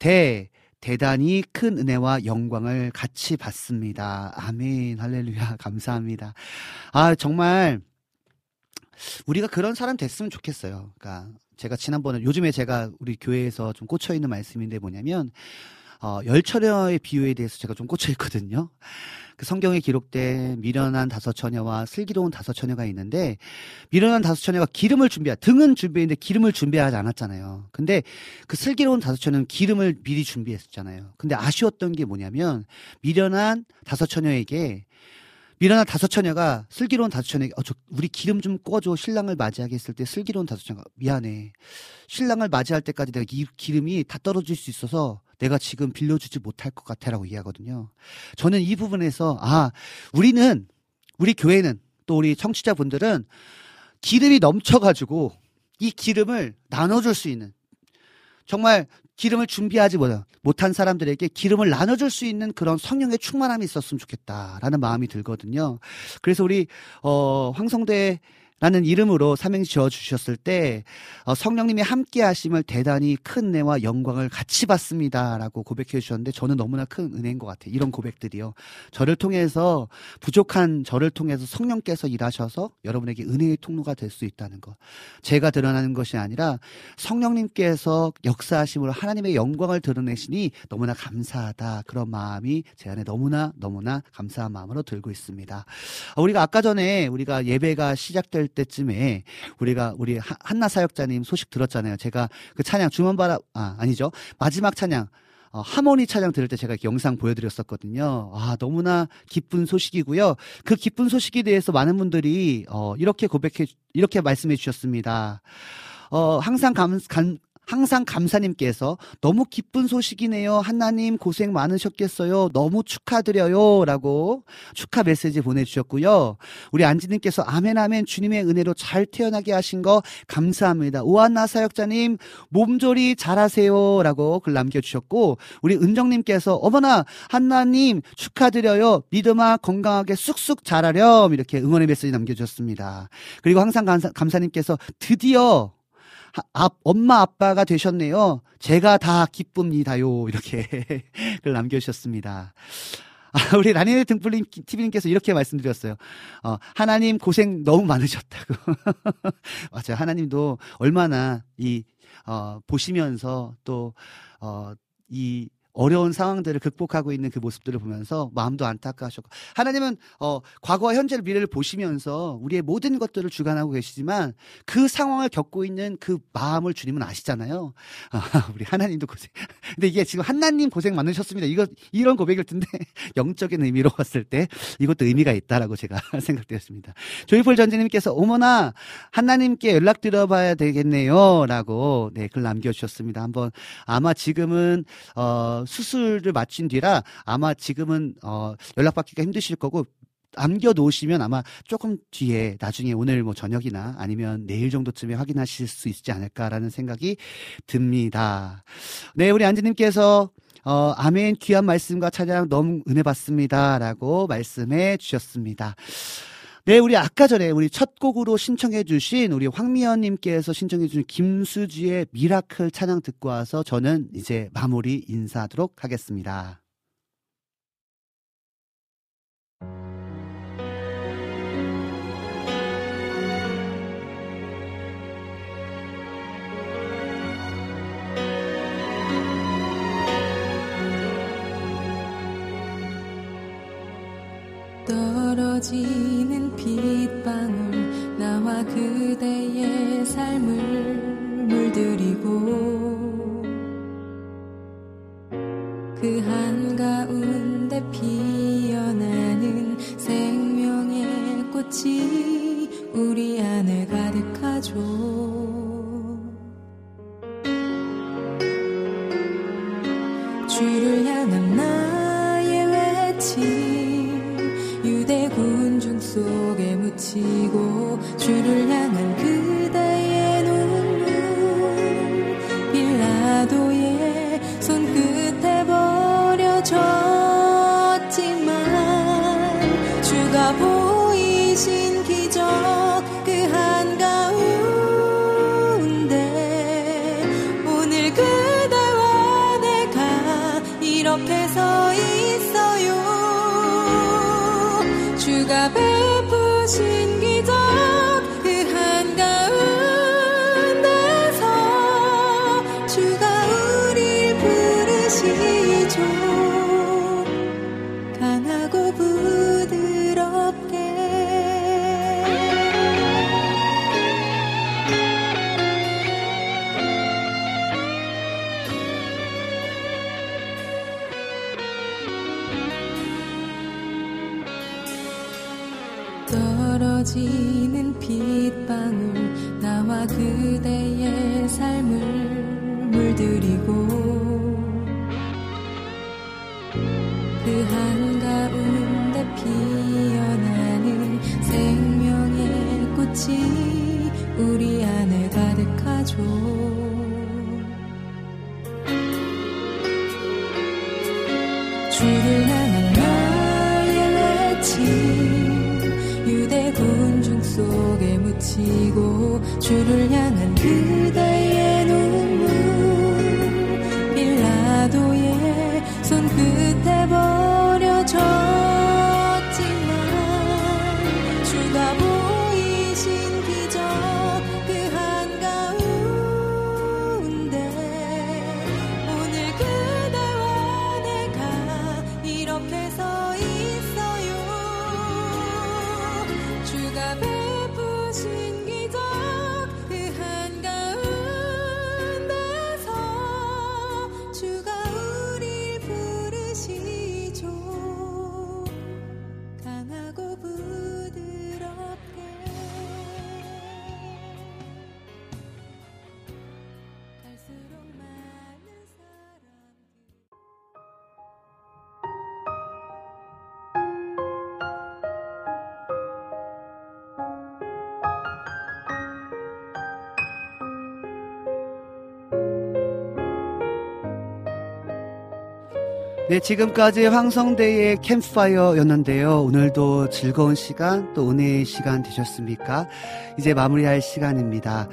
대, 대단히 큰 은혜와 영광을 같이 받습니다. 아멘, 할렐루야, 감사합니다. 아, 정말 우리가 그런 사람 됐으면 좋겠어요. 그러니까 제가 지난번에, 요즘에 제가 우리 교회에서 좀 꽂혀있는 말씀인데 뭐냐면 어, 열처녀의 비유에 대해서 제가 좀 꽂혀 있거든요. 그 성경에 기록된 미련한 다섯 처녀와 슬기로운 다섯 처녀가 있는데, 미련한 다섯 처녀가 기름을 준비하, 등은 준비했는데 기름을 준비하지 않았잖아요. 근데 그 슬기로운 다섯 처녀는 기름을 미리 준비했었잖아요. 근데 아쉬웠던 게 뭐냐면, 미련한 다섯 처녀에게, 미련한 다섯 처녀가 슬기로운 다섯 처녀에게, 어, 저, 우리 기름 좀 꺼줘. 신랑을 맞이하게 했을 때 슬기로운 다섯 처녀가, 미안해. 신랑을 맞이할 때까지 내가 이 기름이 다 떨어질 수 있어서 내가 지금 빌려주지 못할 것 같아라고 이해하거든요. 저는 이 부분에서, 아, 우리는, 우리 교회는, 또 우리 청취자분들은 기름이 넘쳐가지고 이 기름을 나눠줄 수 있는, 정말 기름을 준비하지 못한 사람들에게 기름을 나눠줄 수 있는 그런 성령의 충만함이 있었으면 좋겠다라는 마음이 들거든요. 그래서 우리, 어, 황성대 라는 이름으로 삼행시 지어주셨을 때, 어, 성령님이 함께 하심을 대단히 큰 은혜와 영광을 같이 받습니다 라고 고백해 주셨는데, 저는 너무나 큰 은혜인 것 같아요. 이런 고백들이요, 저를 통해서, 부족한 저를 통해서 성령께서 일하셔서 여러분에게 은혜의 통로가 될 수 있다는 것, 제가 드러나는 것이 아니라 성령님께서 역사하심으로 하나님의 영광을 드러내시니 너무나 감사하다, 그런 마음이 제 안에 너무나 너무나 감사한 마음으로 들고 있습니다. 우리가 아까 전에 우리가 예배가 시작될 때쯤에 우리가 우리 한나 사역자님 소식 들었잖아요. 제가 그 찬양 주만바라 아 아니죠 마지막 찬양 어, 하모니 찬양 들을 때 제가 영상 보여드렸었거든요. 아, 너무나 기쁜 소식이고요. 그 기쁜 소식에 대해서 많은 분들이 어, 이렇게 고백해 이렇게 말씀해 주셨습니다. 어, 항상 감, 감 항상 감사님께서 너무 기쁜 소식이네요. 한나님 고생 많으셨겠어요. 너무 축하드려요. 라고 축하 메시지 보내주셨고요. 우리 안지님께서 아멘 아멘 주님의 은혜로 잘 태어나게 하신 거 감사합니다. 오한나 사역자님 몸조리 잘하세요. 라고 글 남겨주셨고, 우리 은정님께서 어머나 한나님 축하드려요. 믿음아 건강하게 쑥쑥 자라렴. 이렇게 응원의 메시지 남겨주셨습니다. 그리고 항상 감사, 감사님께서 드디어 아, 엄마 아빠가 되셨네요. 제가 다 기쁩니다요. 이렇게 글 남겨주셨습니다. 아, 우리 라니네 등불님 티비님께서 이렇게 말씀드렸어요. 어, 하나님 고생 너무 많으셨다고. 맞아요. 하나님도 얼마나 이 어, 보시면서 또 어, 이 어려운 상황들을 극복하고 있는 그 모습들을 보면서 마음도 안타까우셨고, 하나님은 어, 과거와 현재를 미래를 보시면서 우리의 모든 것들을 주관하고 계시지만 그 상황을 겪고 있는 그 마음을 주님은 아시잖아요. 아, 우리 하나님도 고생. 근데 이게 지금 하나님 고생 많으셨습니다. 이거 이런 고백일 텐데 영적인 의미로 봤을 때 이것도 의미가 있다라고 제가 생각되었습니다. 조이풀 전지님께서 어머나 하나님께 연락 드려봐야 되겠네요라고 네, 글 남겨주셨습니다. 한번 아마 지금은 어. 수술을 마친 뒤라 아마 지금은 어, 연락받기가 힘드실 거고, 남겨놓으시면 아마 조금 뒤에 나중에 오늘 뭐 저녁이나 아니면 내일 정도쯤에 확인하실 수 있지 않을까라는 생각이 듭니다. 네, 우리 안지님께서 어, 아멘 귀한 말씀과 찬양 너무 은혜 받습니다 라고 말씀해 주셨습니다. 네, 우리 아까 전에 우리 첫 곡으로 신청해 주신 우리 황미연님께서 신청해 주신 김수지의 미라클 찬양 듣고 와서 저는 이제 마무리 인사하도록 하겠습니다. 떨어지는 빗방울 나와 그대의 삶을 물들이고, 그 한가운데 피어나는 생명의 꽃이 우리 안에 가득하죠. 주를 향한 나의 외침 군중 속에 묻히고, 주를 향한 그대의 눈물 빌라도의 손끝에 버려졌지만, 주가 보이신 기적 그 한가운데 오늘 그대와 내가 이렇게 서 있어요. 주가 베푸신 기적 그 한가 떨어지는 빗방울 나와 그대의 삶을 물들이고 그 한가운데 피어나는 생명의 꽃이 우리 안에 가득하죠. 주를 향한 그대의 눈물 빌라도의 손끝에 버려졌지만 주가 보이신 기적 그 한가운데 오늘 그대와 내가 이렇게 서 있어요. 주가 베푸신 네, 지금까지 황성대의 캠프파이어였는데요. 오늘도 즐거운 시간, 또 은혜의 시간 되셨습니까? 이제 마무리할 시간입니다.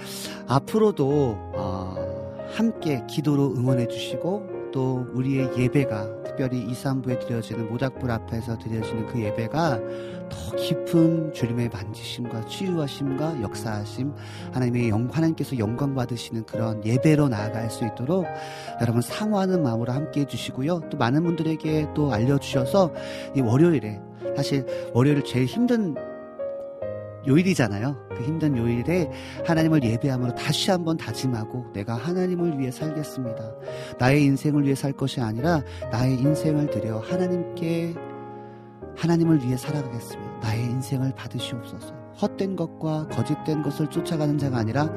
앞으로도 어, 함께 기도로 응원해 주시고 또 우리의 예배가 특별히 이, 삼부에 드려지는 모닥불 앞에서 드려지는 그 예배가 더 깊은 주님의 만지심과 치유하심과 역사하심, 하나님의 영, 하나님께서 영광 받으시는 그런 예배로 나아갈 수 있도록 여러분 상호하는 마음으로 함께해 주시고요. 또 많은 분들에게 또 알려주셔서 이 월요일에, 사실 월요일 제일 힘든 요일이잖아요. 그 힘든 요일에 하나님을 예배함으로 다시 한번 다짐하고 내가 하나님을 위해 살겠습니다. 나의 인생을 위해 살 것이 아니라 나의 인생을 드려 하나님께, 하나님을 위해 살아가겠습니다. 나의 인생을 받으시옵소서. 헛된 것과 거짓된 것을 쫓아가는 자가 아니라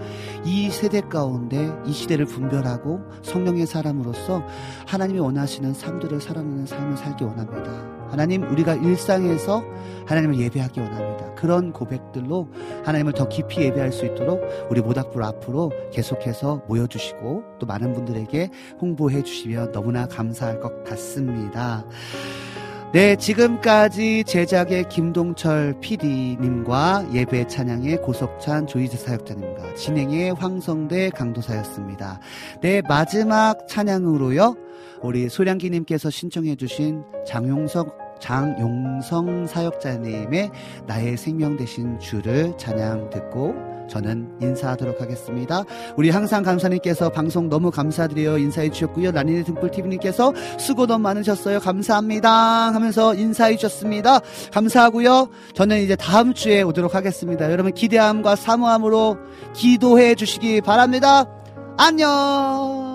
이 세대 가운데 이 시대를 분별하고 성령의 사람으로서 하나님이 원하시는 삶들을 살아내는 삶을 살기 원합니다. 하나님, 우리가 일상에서 하나님을 예배하기 원합니다. 그런 고백들로 하나님을 더 깊이 예배할 수 있도록 우리 모닥불 앞으로 계속해서 모여주시고 또 많은 분들에게 홍보해 주시면 너무나 감사할 것 같습니다. 네, 지금까지 제작의 김동철 피디님과 예배 찬양의 고석찬 조희재 사역자님과 진행의 황성대 강도사였습니다. 네, 마지막 찬양으로요, 우리 소량기님께서 신청해 주신 장용석 장용성 사역자님의 나의 생명 되신 주를 찬양 듣고 저는 인사하도록 하겠습니다. 우리 항상 감사님께서 방송 너무 감사드려요 인사해 주셨고요. 라니네 등불티비님께서 수고 너무 많으셨어요 감사합니다 하면서 인사해 주셨습니다. 감사하고요. 저는 이제 다음 주에 오도록 하겠습니다. 여러분 기대함과 사모함으로 기도해 주시기 바랍니다. 안녕.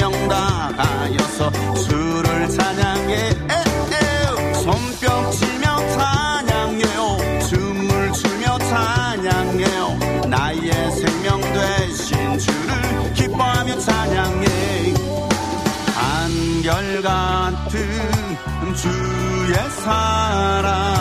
명단 주의 사랑